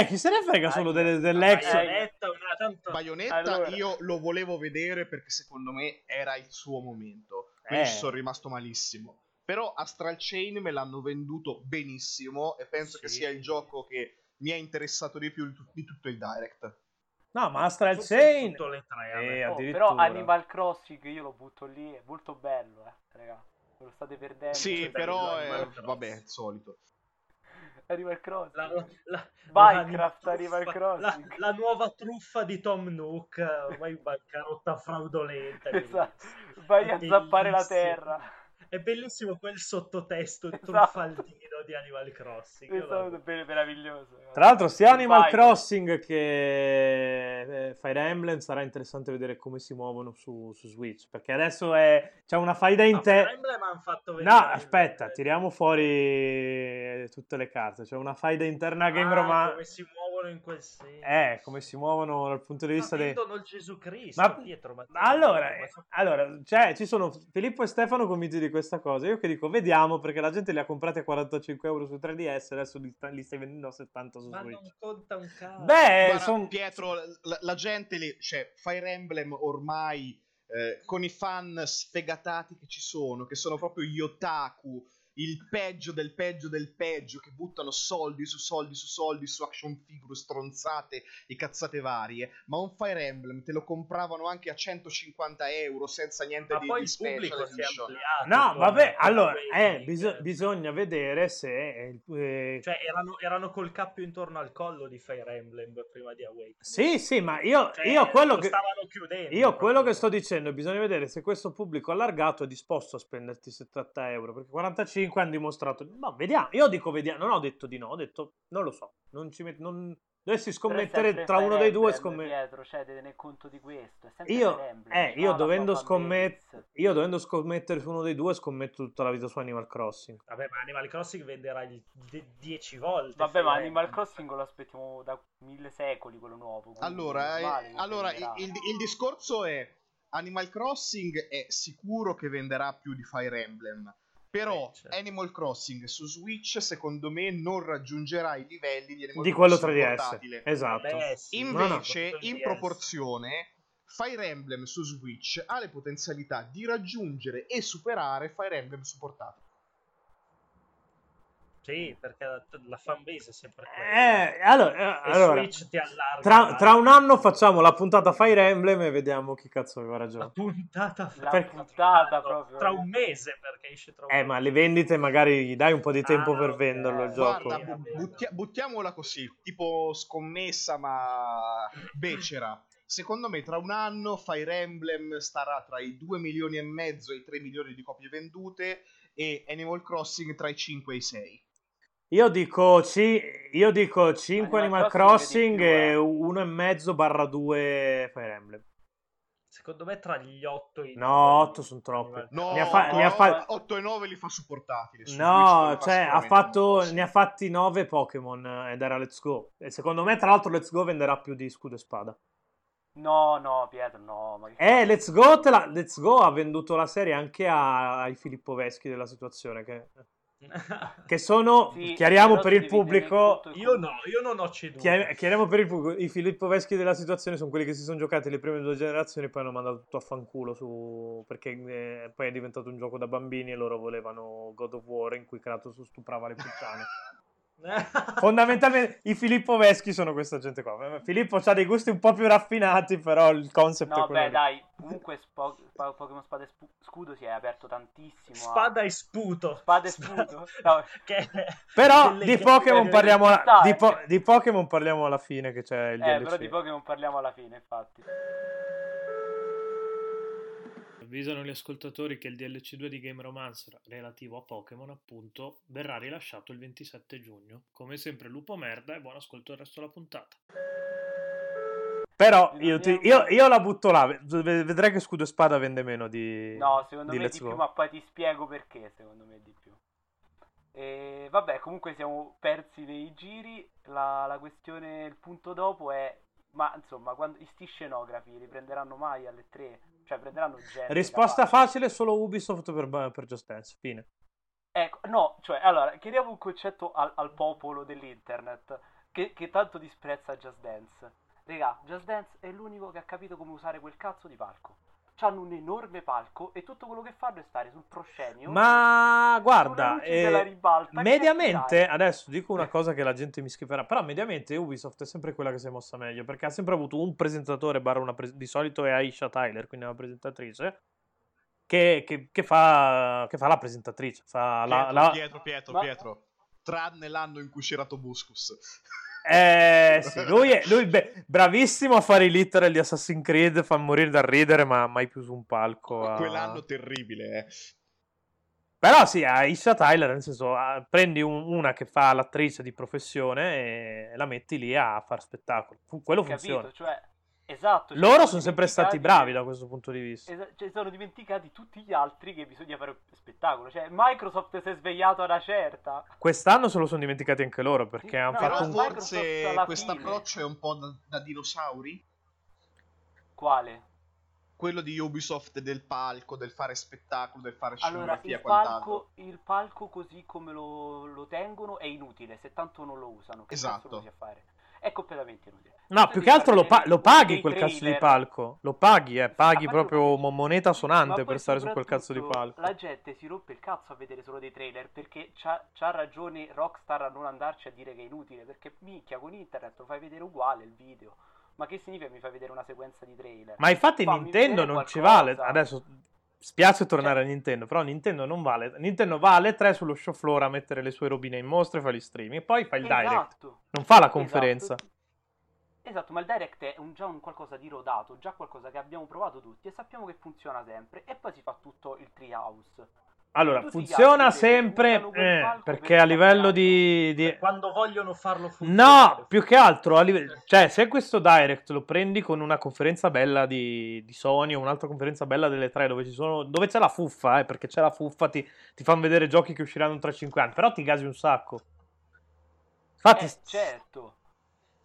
Eh, chi se ne frega solo delle, dell'ex. Bayonetta, una, tanto... Bayonetta allora. Io lo volevo vedere perché secondo me era il suo momento. Quindi eh. ci sono rimasto malissimo. Però Astral Chain me l'hanno venduto benissimo e penso sì. che sia il gioco che... mi è interessato di più di tutto il direct. No, ma Astral Chain le tre, eh, oh, però Animal Crossing io lo butto lì, è molto bello, eh, raga. Ve lo state perdendo. Sì, però è... vabbè, è il solito. Animal Crossing. La, la, Minecraft la Animal truffa, Crossing. La, la nuova truffa di Tom Nook, ormai bancarotta fraudolenta. Esatto. Vai a zappare la terra. È bellissimo quel sottotesto esatto. truffaldino di Animal Crossing. Esatto, bene, meraviglioso. Tra l'altro sia Animal Fire. Crossing che Fire Emblem sarà interessante vedere come si muovono su, su Switch, perché adesso è c'è una faida interna. No, no, aspetta, il... tiriamo fuori tutte le carte. C'è una faida interna a GameRomancer. Come si muovono in quel senso. Eh, come si muovono dal punto di vista dei... il Gesù Cristo, ma... Pietro. Ma... Allora, eh, allora cioè, ci sono Filippo e Stefano convinti di questo. Questa cosa, io che dico, vediamo perché la gente li ha comprati a quarantacinque euro su tre D S, adesso li, li stai vendendo a settanta su Switch. Ma non conta un cazzo. Beh, guarda, son... Pietro, la, la gente lì, cioè Fire Emblem ormai eh, con i fan sfegatati che ci sono, che sono proprio gli otaku, il peggio del peggio del peggio, che buttano soldi su soldi su soldi su action figure stronzate e cazzate varie, ma un Fire Emblem te lo compravano anche a centocinquanta euro senza niente ma di, poi di special edition. No, vabbè, allora eh, bis- bisogna vedere se eh, cioè erano, erano col cappio intorno al collo di Fire Emblem prima di Awakening. Sì, sì, ma io, cioè, io quello che stavano chiudendo. Io quello che sto dicendo, bisogna vedere se questo pubblico allargato è disposto a spenderti settanta euro, perché quarantacinque hanno dimostrato, ma vediamo, io dico vediamo, non ho detto di no, ho detto non lo so, non ci met... non dovessi scommettere tra uno dei due scommettere, cioè tenere conto di questo, è sempre io, eh, io, dovendo scommet... io dovendo scommettere su uno dei due scommetto tutta la vita su Animal Crossing. Vabbè, ma Animal Crossing venderà dieci volte. Vabbè, ma Animal Crossing lo aspettiamo da mille secoli quello nuovo. Allora, eh, allora il, il discorso è Animal Crossing è sicuro che venderà più di Fire Emblem. Però Animal Crossing su Switch secondo me non raggiungerà i livelli di, Animal di quello tre D S. Esatto. Beh, sì. Invece no, no. in proporzione Fire Emblem su Switch ha le potenzialità di raggiungere e superare Fire Emblem su portatile. Sì, perché la, la fanbase è sempre quella. Eh, allora, eh, allora Switch ti allarga. Tra, tra un anno facciamo la puntata Fire Emblem e vediamo chi cazzo aveva ragione. La puntata, la perché... puntata proprio. Tra un mese, perché esce tra un mese. Eh, ma le vendite magari gli dai un po' di tempo ah, per venderlo eh, il gioco. Guarda, buttia- buttiamola così, tipo scommessa ma becera. Secondo me tra un anno Fire Emblem starà tra i due milioni e mezzo e i tre milioni di copie vendute e Animal Crossing tra i cinque e i sei. Io dico, ci, io dico cinque Animal, Animal Crossing, Crossing e uno e mezzo barra due Fire Emblem. Secondo me tra gli otto i no, otto sono troppi. No, ne ha fa- no, ne ha fa- otto e nove li fa supportati. No, cioè ha fatto, ne ha fatti nove Pokémon ed era Let's Go. E secondo me, tra l'altro, Let's Go venderà più di Scudo e Spada. No, no, Pietro, no. Ma... Eh, Let's Go, te la... Let's Go ha venduto la serie anche a... ai Filippo Veschi della situazione, che... che sono, sì, chiariamo per il pubblico, io no, io non ho ceduto. Chiar- chiariamo per il pubblico, i Filippo Veschi della situazione sono quelli che si sono giocati le prime due generazioni e poi hanno mandato tutto a fanculo su, perché eh, poi è diventato un gioco da bambini e loro volevano God of War in cui Kratos stuprava le puttane. Fondamentalmente i Filippo Veschi sono questa gente qua. Filippo ha dei gusti un po' più raffinati, però il concept no, è quello. No, beh, lì. Dai, comunque Sp- Sp- Pokémon Spada e Sp- Scudo si è aperto tantissimo. Spada a... e Sputo. Spada e Sputo. No, che... Però di Pokémon parliamo alla... di, po- di Pokémon parliamo alla fine che c'è il eh, D L C. Però di Pokémon parliamo alla fine, infatti. Avvisano gli ascoltatori che il D L C due di GameRomancer relativo a Pokémon, appunto, verrà rilasciato il ventisette giugno. Come sempre, lupo merda e buon ascolto al resto della puntata. Però io, ti, io, io la butto là, vedrai che Scudo e Spada vende meno di No, secondo di me di più, ma poi ti spiego perché, secondo me di più. E vabbè, comunque siamo persi dei giri, la, la questione, il punto dopo è, ma insomma, quando sti scenografi li prenderanno mai alle tre? Cioè, prenderanno gente risposta capace. Facile, solo Ubisoft per, per Just Dance, fine. Ecco, no, cioè, allora, chiediamo un concetto al, al popolo dell'internet che, che tanto disprezza Just Dance. Regà, Just Dance è l'unico che ha capito come usare quel cazzo di palco. C'hanno un enorme palco e tutto quello che fanno è stare sul proscenio. Ma e, guarda, eh, della ribalta, mediamente, adesso dico una cosa che la gente mi schiferà, però mediamente Ubisoft è sempre quella che si è mossa meglio, perché ha sempre avuto un presentatore barra una pres- di solito è Aisha Tyler, quindi una presentatrice che, che, che, fa, che fa la presentatrice, fa Pietro, la, la... Pietro, Pietro, Ma... Pietro, tranne l'anno in cui c'era Tobuscus. Eh sì, lui è lui, beh, bravissimo a fare i lettere di Assassin's Creed, fa morire dal ridere, ma mai più su un palco a... quell'anno terribile, eh. Però sì, a Aisha Tyler, nel senso, a, prendi un, una che fa l'attrice di professione e la metti lì a far spettacolo, quello capito, funziona, cioè, esatto, cioè, loro sono sempre stati bravi da questo punto di vista, es- cioè, sono dimenticati tutti gli altri che bisogna fare spettacolo, cioè Microsoft si è svegliato alla certa, quest'anno se lo sono dimenticati anche loro, perché sì, hanno no, fatto un... forse questo approccio è un po' da, da dinosauri. Quale? Quello di Ubisoft del palco, del fare spettacolo, del fare scenografia, allora, il palco, il palco così come lo, lo tengono è inutile se tanto non lo usano, che esatto, lo a fare è completamente inutile. No, più che altro lo, pa- lo paghi quel trailer. Cazzo di palco. Lo paghi, eh. Paghi ah, proprio lo... moneta sonante per stare su quel cazzo di palco. La gente si rompe il cazzo a vedere solo dei trailer, perché c'ha, c'ha ragione Rockstar a non andarci a dire che è inutile, perché minchia, con internet lo fai vedere uguale il video. Ma che significa che mi fai vedere una sequenza di trailer? Ma infatti Fammi Nintendo non qualcosa. Ci vale. Adesso spiace tornare cioè... a Nintendo, però Nintendo non vale. Nintendo vale tre sullo show floor a mettere le sue robine in mostra e fa gli stream. E poi fa il esatto. direct. Non fa la conferenza. Esatto. Esatto, ma il direct è un, già un qualcosa di rodato, già qualcosa che abbiamo provato tutti e sappiamo che funziona sempre, e poi si fa tutto il Treehouse. Allora, tutti funziona sempre eh, perché per a livello di, di... quando vogliono farlo funzionare. No, più che altro, a live... cioè se questo direct lo prendi con una conferenza bella di, di Sony o un'altra conferenza bella delle tre dove ci sono dove c'è la fuffa, eh, perché c'è la fuffa, ti, ti fanno vedere giochi che usciranno tra cinque anni, però ti gasi un sacco. Infatti eh, certo.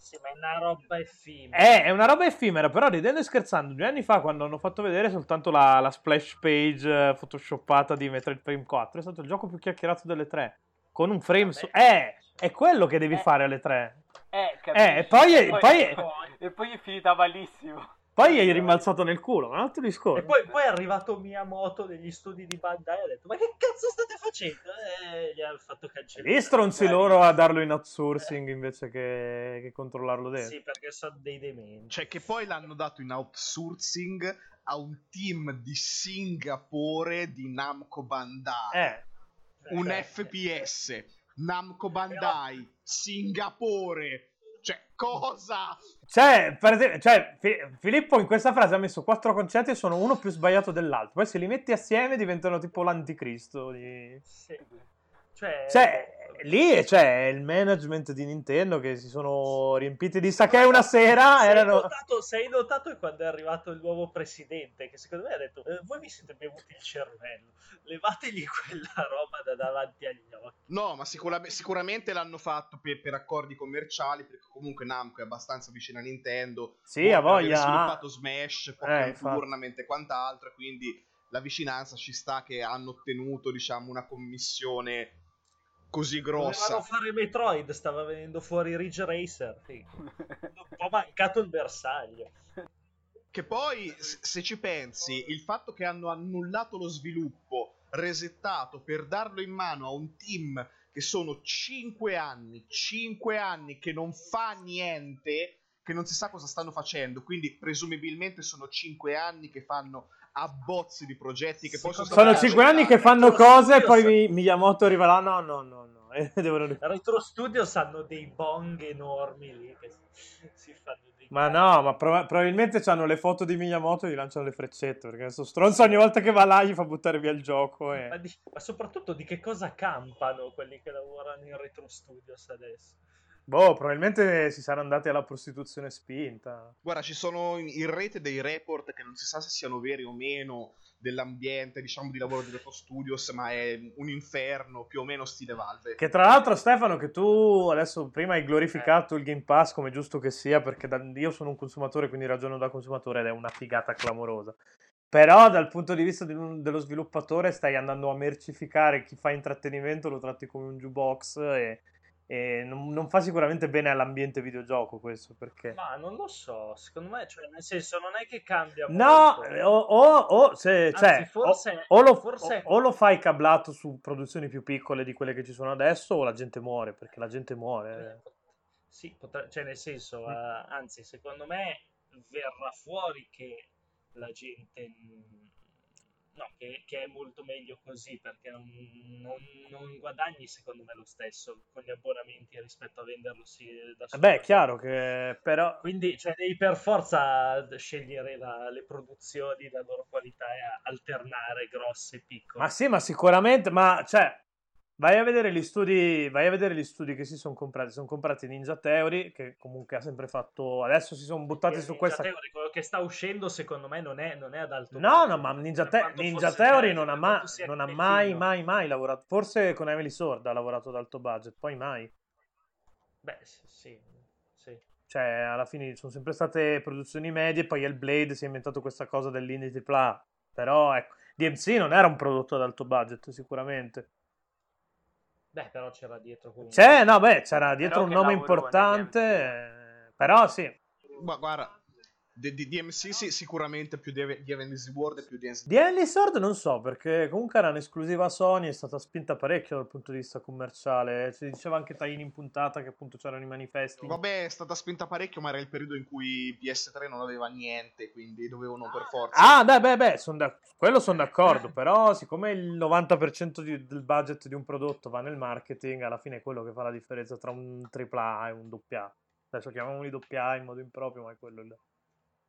Sì, ma è una roba effimera. Eh, è una roba effimera, però ridendo e scherzando, due anni fa quando hanno fatto vedere soltanto la, la splash page eh, photoshoppata di Metroid Prime quattro, è stato il gioco più chiacchierato delle tre. Con un frame su... Eh, è quello che devi eh, fare alle tre. Eh, capisci. Eh, e poi... E poi, poi, è... e poi è finita malissimo. Poi è rimbalzato nel culo, ma un altro discorso. E poi, poi è arrivato Miyamoto degli studi di Bandai e ha detto: ma che cazzo state facendo? E gli hanno fatto cancellare. Gli stronzi loro a darlo in outsourcing eh. invece che, che controllarlo dentro. Sì, perché sono dei dementi. Cioè che poi l'hanno dato in outsourcing a un team di Singapore di Namco Bandai. Eh. Un eh. F P S. Namco Bandai. Però... Singapore. Cioè, cosa? Cioè, per esempio, cioè, Filippo in questa frase ha messo quattro concetti e sono uno più sbagliato dell'altro. Poi se li metti assieme diventano tipo l'anticristo. Di... Sì. Cioè, cioè lì c'è il management di Nintendo che si sono riempiti di sake una sera. Sei erano... notato, sei notato quando è arrivato il nuovo presidente, che secondo me ha detto eh, voi vi siete bevuti il cervello, levategli quella roba da davanti agli occhi. No, ma sicura- sicuramente l'hanno fatto per, per accordi commerciali, perché comunque Namco è abbastanza vicina a Nintendo. Sì, ha voglia. Ha sviluppato Smash, Pokémon eh, Tournament e quant'altro, quindi la vicinanza ci sta, che hanno ottenuto, diciamo, una commissione così grossa. Dovevano fare Metroid, stava venendo fuori Ridge Racer, sì. Un po' mancato il bersaglio. Che poi, se ci pensi, il fatto che hanno annullato lo sviluppo, resettato, per darlo in mano a un team che sono cinque anni, cinque anni che non fa niente, che non si sa cosa stanno facendo, quindi presumibilmente sono cinque anni che fanno abbozzi di progetti che sì, possono sono cinque anni che fanno cose e poi san... Miyamoto arriva là no no no no e devono... Retro Studios hanno dei bong enormi lì che si, si fanno dei ma cari. No, ma pro- probabilmente hanno le foto di Miyamoto e gli lanciano le freccette, perché questo stronzo ogni volta che va là gli fa buttare via il gioco e... ma, di... ma soprattutto di che cosa campano quelli che lavorano in Retro Studios adesso? Boh, probabilmente si saranno andati alla prostituzione spinta. Guarda, ci sono in rete dei report che non si sa se siano veri o meno dell'ambiente, diciamo, di lavoro di Retro Studios, ma è un inferno più o meno stile Valve. Che tra l'altro, Stefano, che tu adesso prima hai glorificato eh. il Game Pass, come giusto che sia, perché da, io sono un consumatore, quindi ragiono da consumatore ed è una figata clamorosa. Però dal punto di vista di un, dello sviluppatore stai andando a mercificare chi fa intrattenimento, lo tratti come un jukebox e... E non, non fa sicuramente bene all'ambiente videogioco questo, perché ma non lo so, secondo me, cioè, nel senso non è che cambia no molto. o, o, o se, Anzi, cioè, forse, o, o, lo, forse... o, o lo fai cablato su produzioni più piccole di quelle che ci sono adesso, o la gente muore, perché la gente muore sì, potre... cioè nel senso mm. uh, anzi secondo me verrà fuori che la gente no, che, che è molto meglio così, perché non, non, non guadagni secondo me lo stesso con gli abbonamenti rispetto a venderlo sì, da solo. Beh, chiaro che però... Quindi cioè, devi per forza scegliere la, le produzioni, la loro qualità e alternare grosse e piccole. Ma sì, ma sicuramente, ma cioè, vai a vedere gli studi, vai a vedere gli studi che si sono comprati, sono comprati Ninja Theory, che comunque ha sempre fatto, adesso si sono buttati e su Ninja questa... Theory, che sta uscendo secondo me non è, non è ad alto no punto. No, ma Ninja, te- Ninja Theory non ha, ma- non ha mai mai mai lavorato, forse con Emily Sorda ha lavorato ad alto budget, poi mai beh sì, sì. Cioè alla fine sono sempre state produzioni medie, poi Hellblade si è inventato questa cosa dell'indie tripla A, però ecco, D M C non era un prodotto ad alto budget sicuramente. Beh, però c'era dietro comunque. C'è, no beh, c'era dietro però un nome importante, però sì, ma guarda Di, di D M C sì, sicuramente più di, di Heavenly Sword e più di D M C. Di Heavenly Sword non so, perché comunque era un'esclusiva Sony, è stata spinta parecchio dal punto di vista commerciale. Si diceva anche Taini in puntata che appunto c'erano i manifesti. Vabbè, è stata spinta parecchio, ma era il periodo in cui P S tre non aveva niente, quindi dovevano per forza. Ah, beh, beh, beh, son da... quello sono d'accordo, però siccome il novanta per cento di, del budget di un prodotto va nel marketing, alla fine è quello che fa la differenza tra un tripla A e un doppia A. Adesso chiamiamoli doppia A in modo improprio, ma è quello il...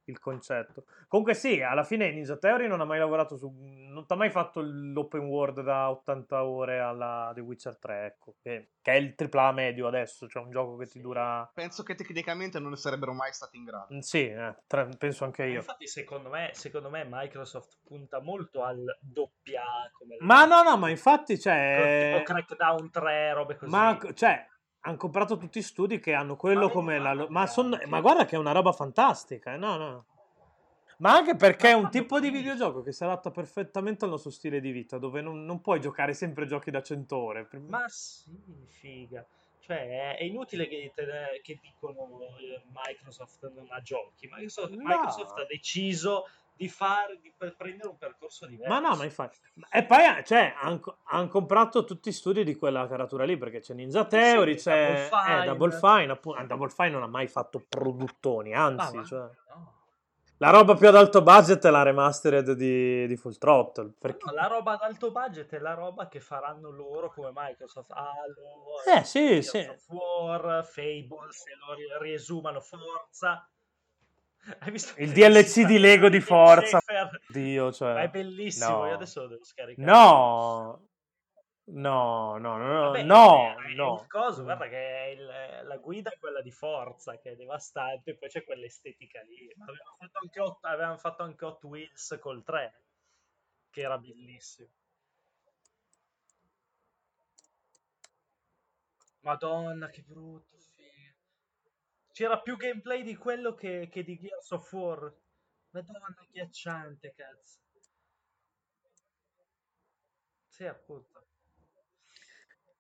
il concetto. Comunque sì, alla fine Ninja Theory non ha mai lavorato su, non ti ha mai fatto l'open world da ottanta ore alla The Witcher tre, ecco, che, che è il tripla A medio adesso, cioè un gioco che sì, ti dura... Penso che tecnicamente non ne sarebbero mai stati in grado. Sì, eh, tra... penso anche io. Infatti secondo me, secondo me Microsoft punta molto al doppia A. Come ma no, no, ma infatti c'è... Cioè... Tipo Crackdown tre, robe così. Ma cioè... hanno comprato tutti studi che hanno quello ma come la... Lo- ma, son- ma guarda che è una roba fantastica, eh? No, no. Ma anche perché è un tipo di videogioco che si adatta perfettamente al nostro stile di vita, dove non, non puoi giocare sempre giochi da cento ore. Ma sì, figa. Cioè, è inutile che, te- che dicono Microsoft non ha giochi. Microsoft, no. Microsoft ha deciso... di fare, di prendere un percorso diverso. Ma no, ma infatti. E poi, cioè, hanno han comprato tutti i studi di quella caratura lì, perché c'è Ninja Theory, sì, c'è Double Fine. Eh, Double Fine, appunto. Double Fine non ha mai fatto produttoni, anzi, ah, cioè. No. La roba più ad alto budget è la remastered di, di Full Throttle. Perché... No, la roba ad alto budget è la roba che faranno loro come Microsoft. Halo, eh, sì, sì. War, Fable, se lo riesumano, forza. Hai visto il D L C di Lego di Forza? Dio, cioè. Ma è bellissimo, no. Io adesso lo devo scaricare. No! No, no, no, Vabbè, no, è, no. Il coso, guarda che è il, la guida è quella di forza, che è devastante, e poi c'è quell'estetica lì. Ma avevano fatto anche Hot, avevano fatto anche Hot Wheels col tre, che era bellissimo. Madonna, che brutto figlio. C'era più gameplay di quello che, che di Gears of War. Madonna, ghiacciante, cazzo. Sì, appunto.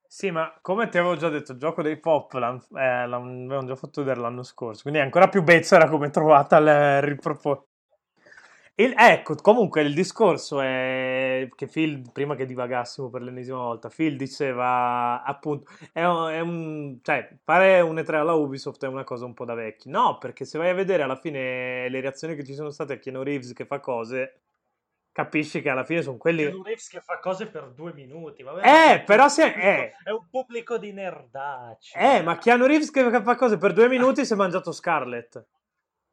Sì, ma come ti avevo già detto, il gioco dei Pop eh, l'avevamo già fatto vedere l'anno scorso, quindi è ancora più bezza era come trovata il riproporre. Ecco, comunque il discorso è che Phil, prima che divagassimo per l'ennesima volta, Phil diceva appunto, è un, è un, cioè, fare un E tre alla Ubisoft è una cosa un po' da vecchi. No, perché se vai a vedere alla fine le reazioni che ci sono state a Keanu Reeves che fa cose... Capisci che alla fine sono quelli... Keanu Reeves che fa cose per due minuti, vabbè. Eh, però se... Pubblico, eh. È un pubblico di nerdacci. Eh, eh, ma Keanu Reeves che fa cose per due minuti si è mangiato Scarlett.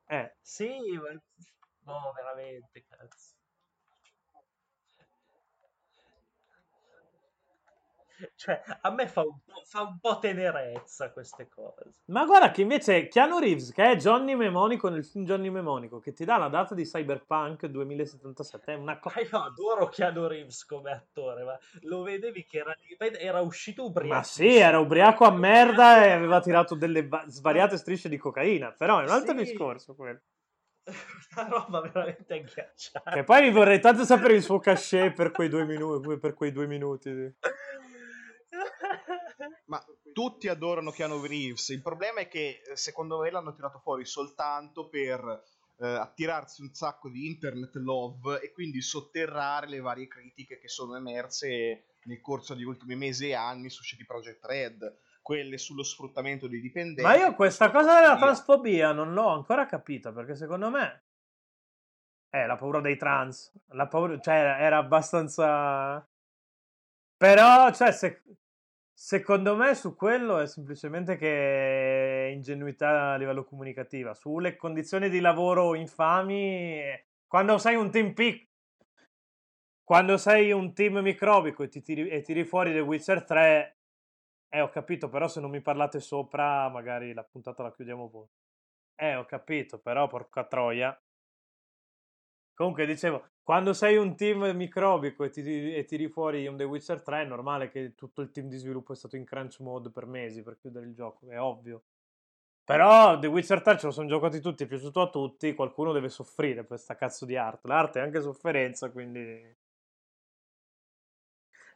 Eh. Sì, ma... No, veramente, cazzo. Cioè, a me fa un, po', fa un po' tenerezza queste cose. Ma guarda che invece Keanu Reeves, che è Johnny Mnemonico nel film Johnny Mnemonico, che ti dà la data di Cyberpunk duemilasettantasette, è una cosa... Io adoro Keanu Reeves come attore, ma lo vedevi che era, era uscito ubriaco. Ma sì, era ubriaco a merda e aveva tirato delle va- svariate strisce di cocaina, però è un altro sì. discorso quello. Una roba veramente agghiacciata. Che poi vorrei tanto sapere il suo cachet per quei due minuti, per quei due minuti, sì. Ma tutti adorano Keanu Reeves. Il problema è che secondo me l'hanno tirato fuori soltanto per eh, attirarsi un sacco di internet love e quindi sotterrare le varie critiche che sono emerse nel corso degli ultimi mesi e anni su C D Projekt Red, quelle sullo sfruttamento dei dipendenti. Ma io questa cosa della transfobia non l'ho ancora capita, perché secondo me è la paura dei trans, la paura, cioè era abbastanza, però cioè se secondo me su quello è semplicemente che ingenuità a livello comunicativa, sulle condizioni di lavoro infami, quando sei un team pic- quando sei un team microbico e ti tiri, e tiri fuori The Witcher tre, eh ho capito, però se non mi parlate sopra magari la puntata la chiudiamo voi. Eh ho capito, però porca troia. Comunque dicevo, quando sei un team microbico e ti e tiri fuori un The Witcher tre, è normale che tutto il team di sviluppo è stato in crunch mode per mesi per chiudere il gioco, è ovvio. Però The Witcher tre ce lo sono giocati tutti, è piaciuto a tutti, qualcuno deve soffrire per questa cazzo di arte. L'arte è anche sofferenza, quindi...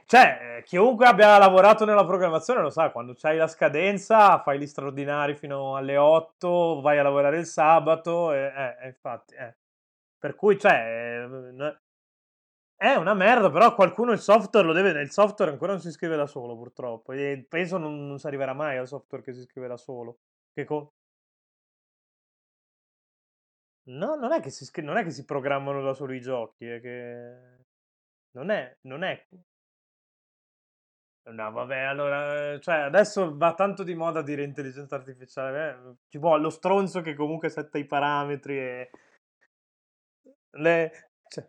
Cioè, chiunque abbia lavorato nella programmazione lo sa, quando c'hai la scadenza fai gli straordinari fino alle otto, vai a lavorare il sabato, e eh, infatti... Eh. Per cui, cioè, è una merda, però qualcuno il software lo deve... Il software ancora non si scrive da solo, purtroppo. E penso non, non si arriverà mai al software che si scrive da solo. Che co... No, non è che si scri... non è che si programmano da solo i giochi, è che... Non è... Non è... No, vabbè, allora... Cioè, adesso va tanto di moda dire intelligenza artificiale. Eh? Ci vuole lo stronzo che comunque setta i parametri e... Le... Cioè...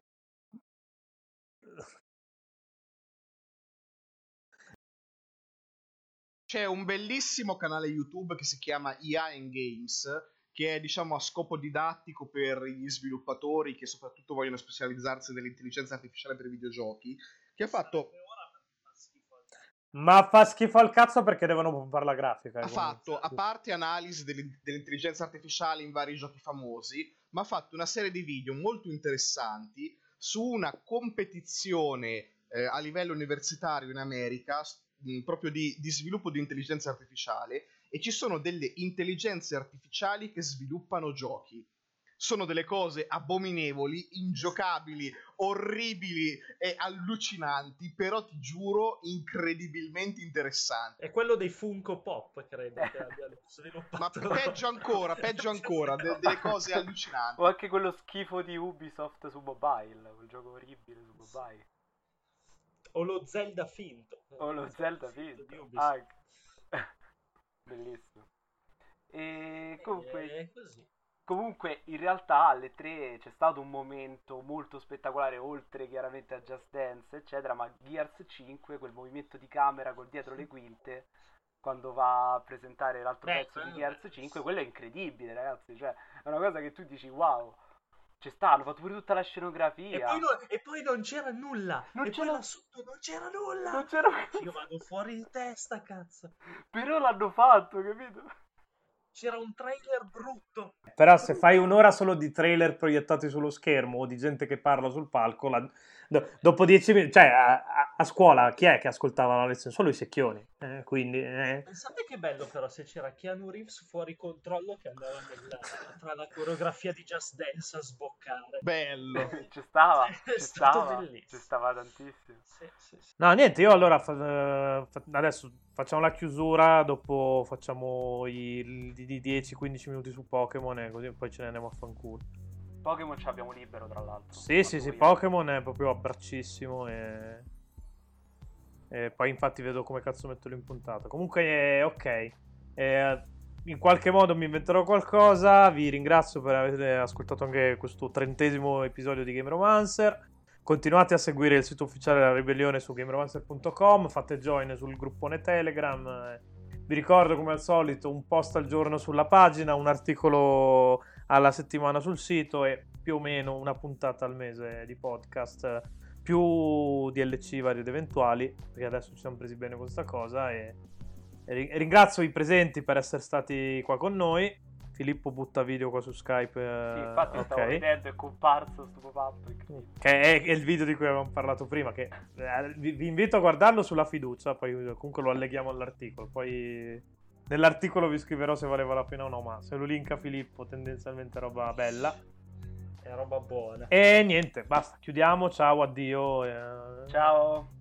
C'è un bellissimo canale YouTube che si chiama A I in Games, che è diciamo a scopo didattico per gli sviluppatori che soprattutto vogliono specializzarsi nell'intelligenza artificiale per i videogiochi, che ha fatto... Ma fa schifo al cazzo perché devono pompare la grafica. Ha fatto, a parte analisi dell'intelligenza artificiale in vari giochi famosi, ma ha fatto una serie di video molto interessanti su una competizione eh, a livello universitario in America mh, proprio di, di sviluppo di intelligenza artificiale, e ci sono delle intelligenze artificiali che sviluppano giochi. Sono delle cose abominevoli, ingiocabili, orribili e allucinanti, però ti giuro incredibilmente interessanti. È quello dei Funko Pop, credo, che abbiano sviluppato. Ma peggio ancora, peggio ancora, de- delle cose allucinanti. O anche quello schifo di Ubisoft su mobile, quel gioco orribile su mobile. O lo Zelda finto. O lo Zelda finto, ah. Bellissimo. E comunque... È così. Comunque in realtà alle tre c'è stato un momento molto spettacolare, oltre chiaramente a Just Dance eccetera, ma Gears cinque, quel movimento di camera col dietro le quinte quando va a presentare l'altro Beh, pezzo di Gears cinque, quello è incredibile ragazzi, cioè è una cosa che tu dici wow, ci sta, hanno fatto pure tutta la scenografia. E poi, no, e poi non c'era nulla, non e c'era... poi là sotto non c'era nulla, non c'era... io vado fuori di testa cazzo, però l'hanno fatto, capito? C'era un trailer brutto. Però se fai un'ora solo di trailer proiettati sullo schermo o di gente che parla sul palco, la... do... dopo dieci minuti... Cioè, a, a scuola chi è che ascoltava la lezione? Solo i secchioni. Eh, quindi... Eh. Pensate che bello però se c'era Keanu Reeves fuori controllo che andava nella... tra la coreografia di Just Dance a sboccare. Bello! Ci stava, ci stava, ci stava tantissimo. Sì, sì, sì. No, niente, io allora fa... adesso... facciamo la chiusura, dopo facciamo i, i dieci quindici minuti su Pokémon e così poi ce ne andiamo a fanculo. Pokémon ce l'abbiamo libero, tra l'altro. Sì, sì, sì, Pokémon è proprio a braccissimo e... e poi infatti vedo come cazzo metterlo in puntata. Comunque, eh, ok, eh, in qualche modo mi inventerò qualcosa, vi ringrazio per aver ascoltato anche questo trentesimo episodio di GameRomancer. Continuate a seguire il sito ufficiale della ribellione su gameromancer punto com, fate join sul gruppone Telegram. Vi ricordo come al solito un post al giorno sulla pagina, un articolo alla settimana sul sito e più o meno una puntata al mese di podcast, più D L C vari ed eventuali, perché adesso ci siamo presi bene con questa cosa. E... e ringrazio i presenti per essere stati qua con noi. Filippo butta video qua su Skype. Sì, infatti okay. Stavo vedendo, è comparso sto pop-up. Che è, è il video di cui avevamo parlato prima, che eh, vi, vi invito a guardarlo sulla fiducia, poi comunque lo alleghiamo all'articolo. Poi nell'articolo vi scriverò se valeva la pena o no, ma se lo linka Filippo tendenzialmente è roba bella. È roba buona. E niente, basta, chiudiamo, ciao, addio. Eh... Ciao.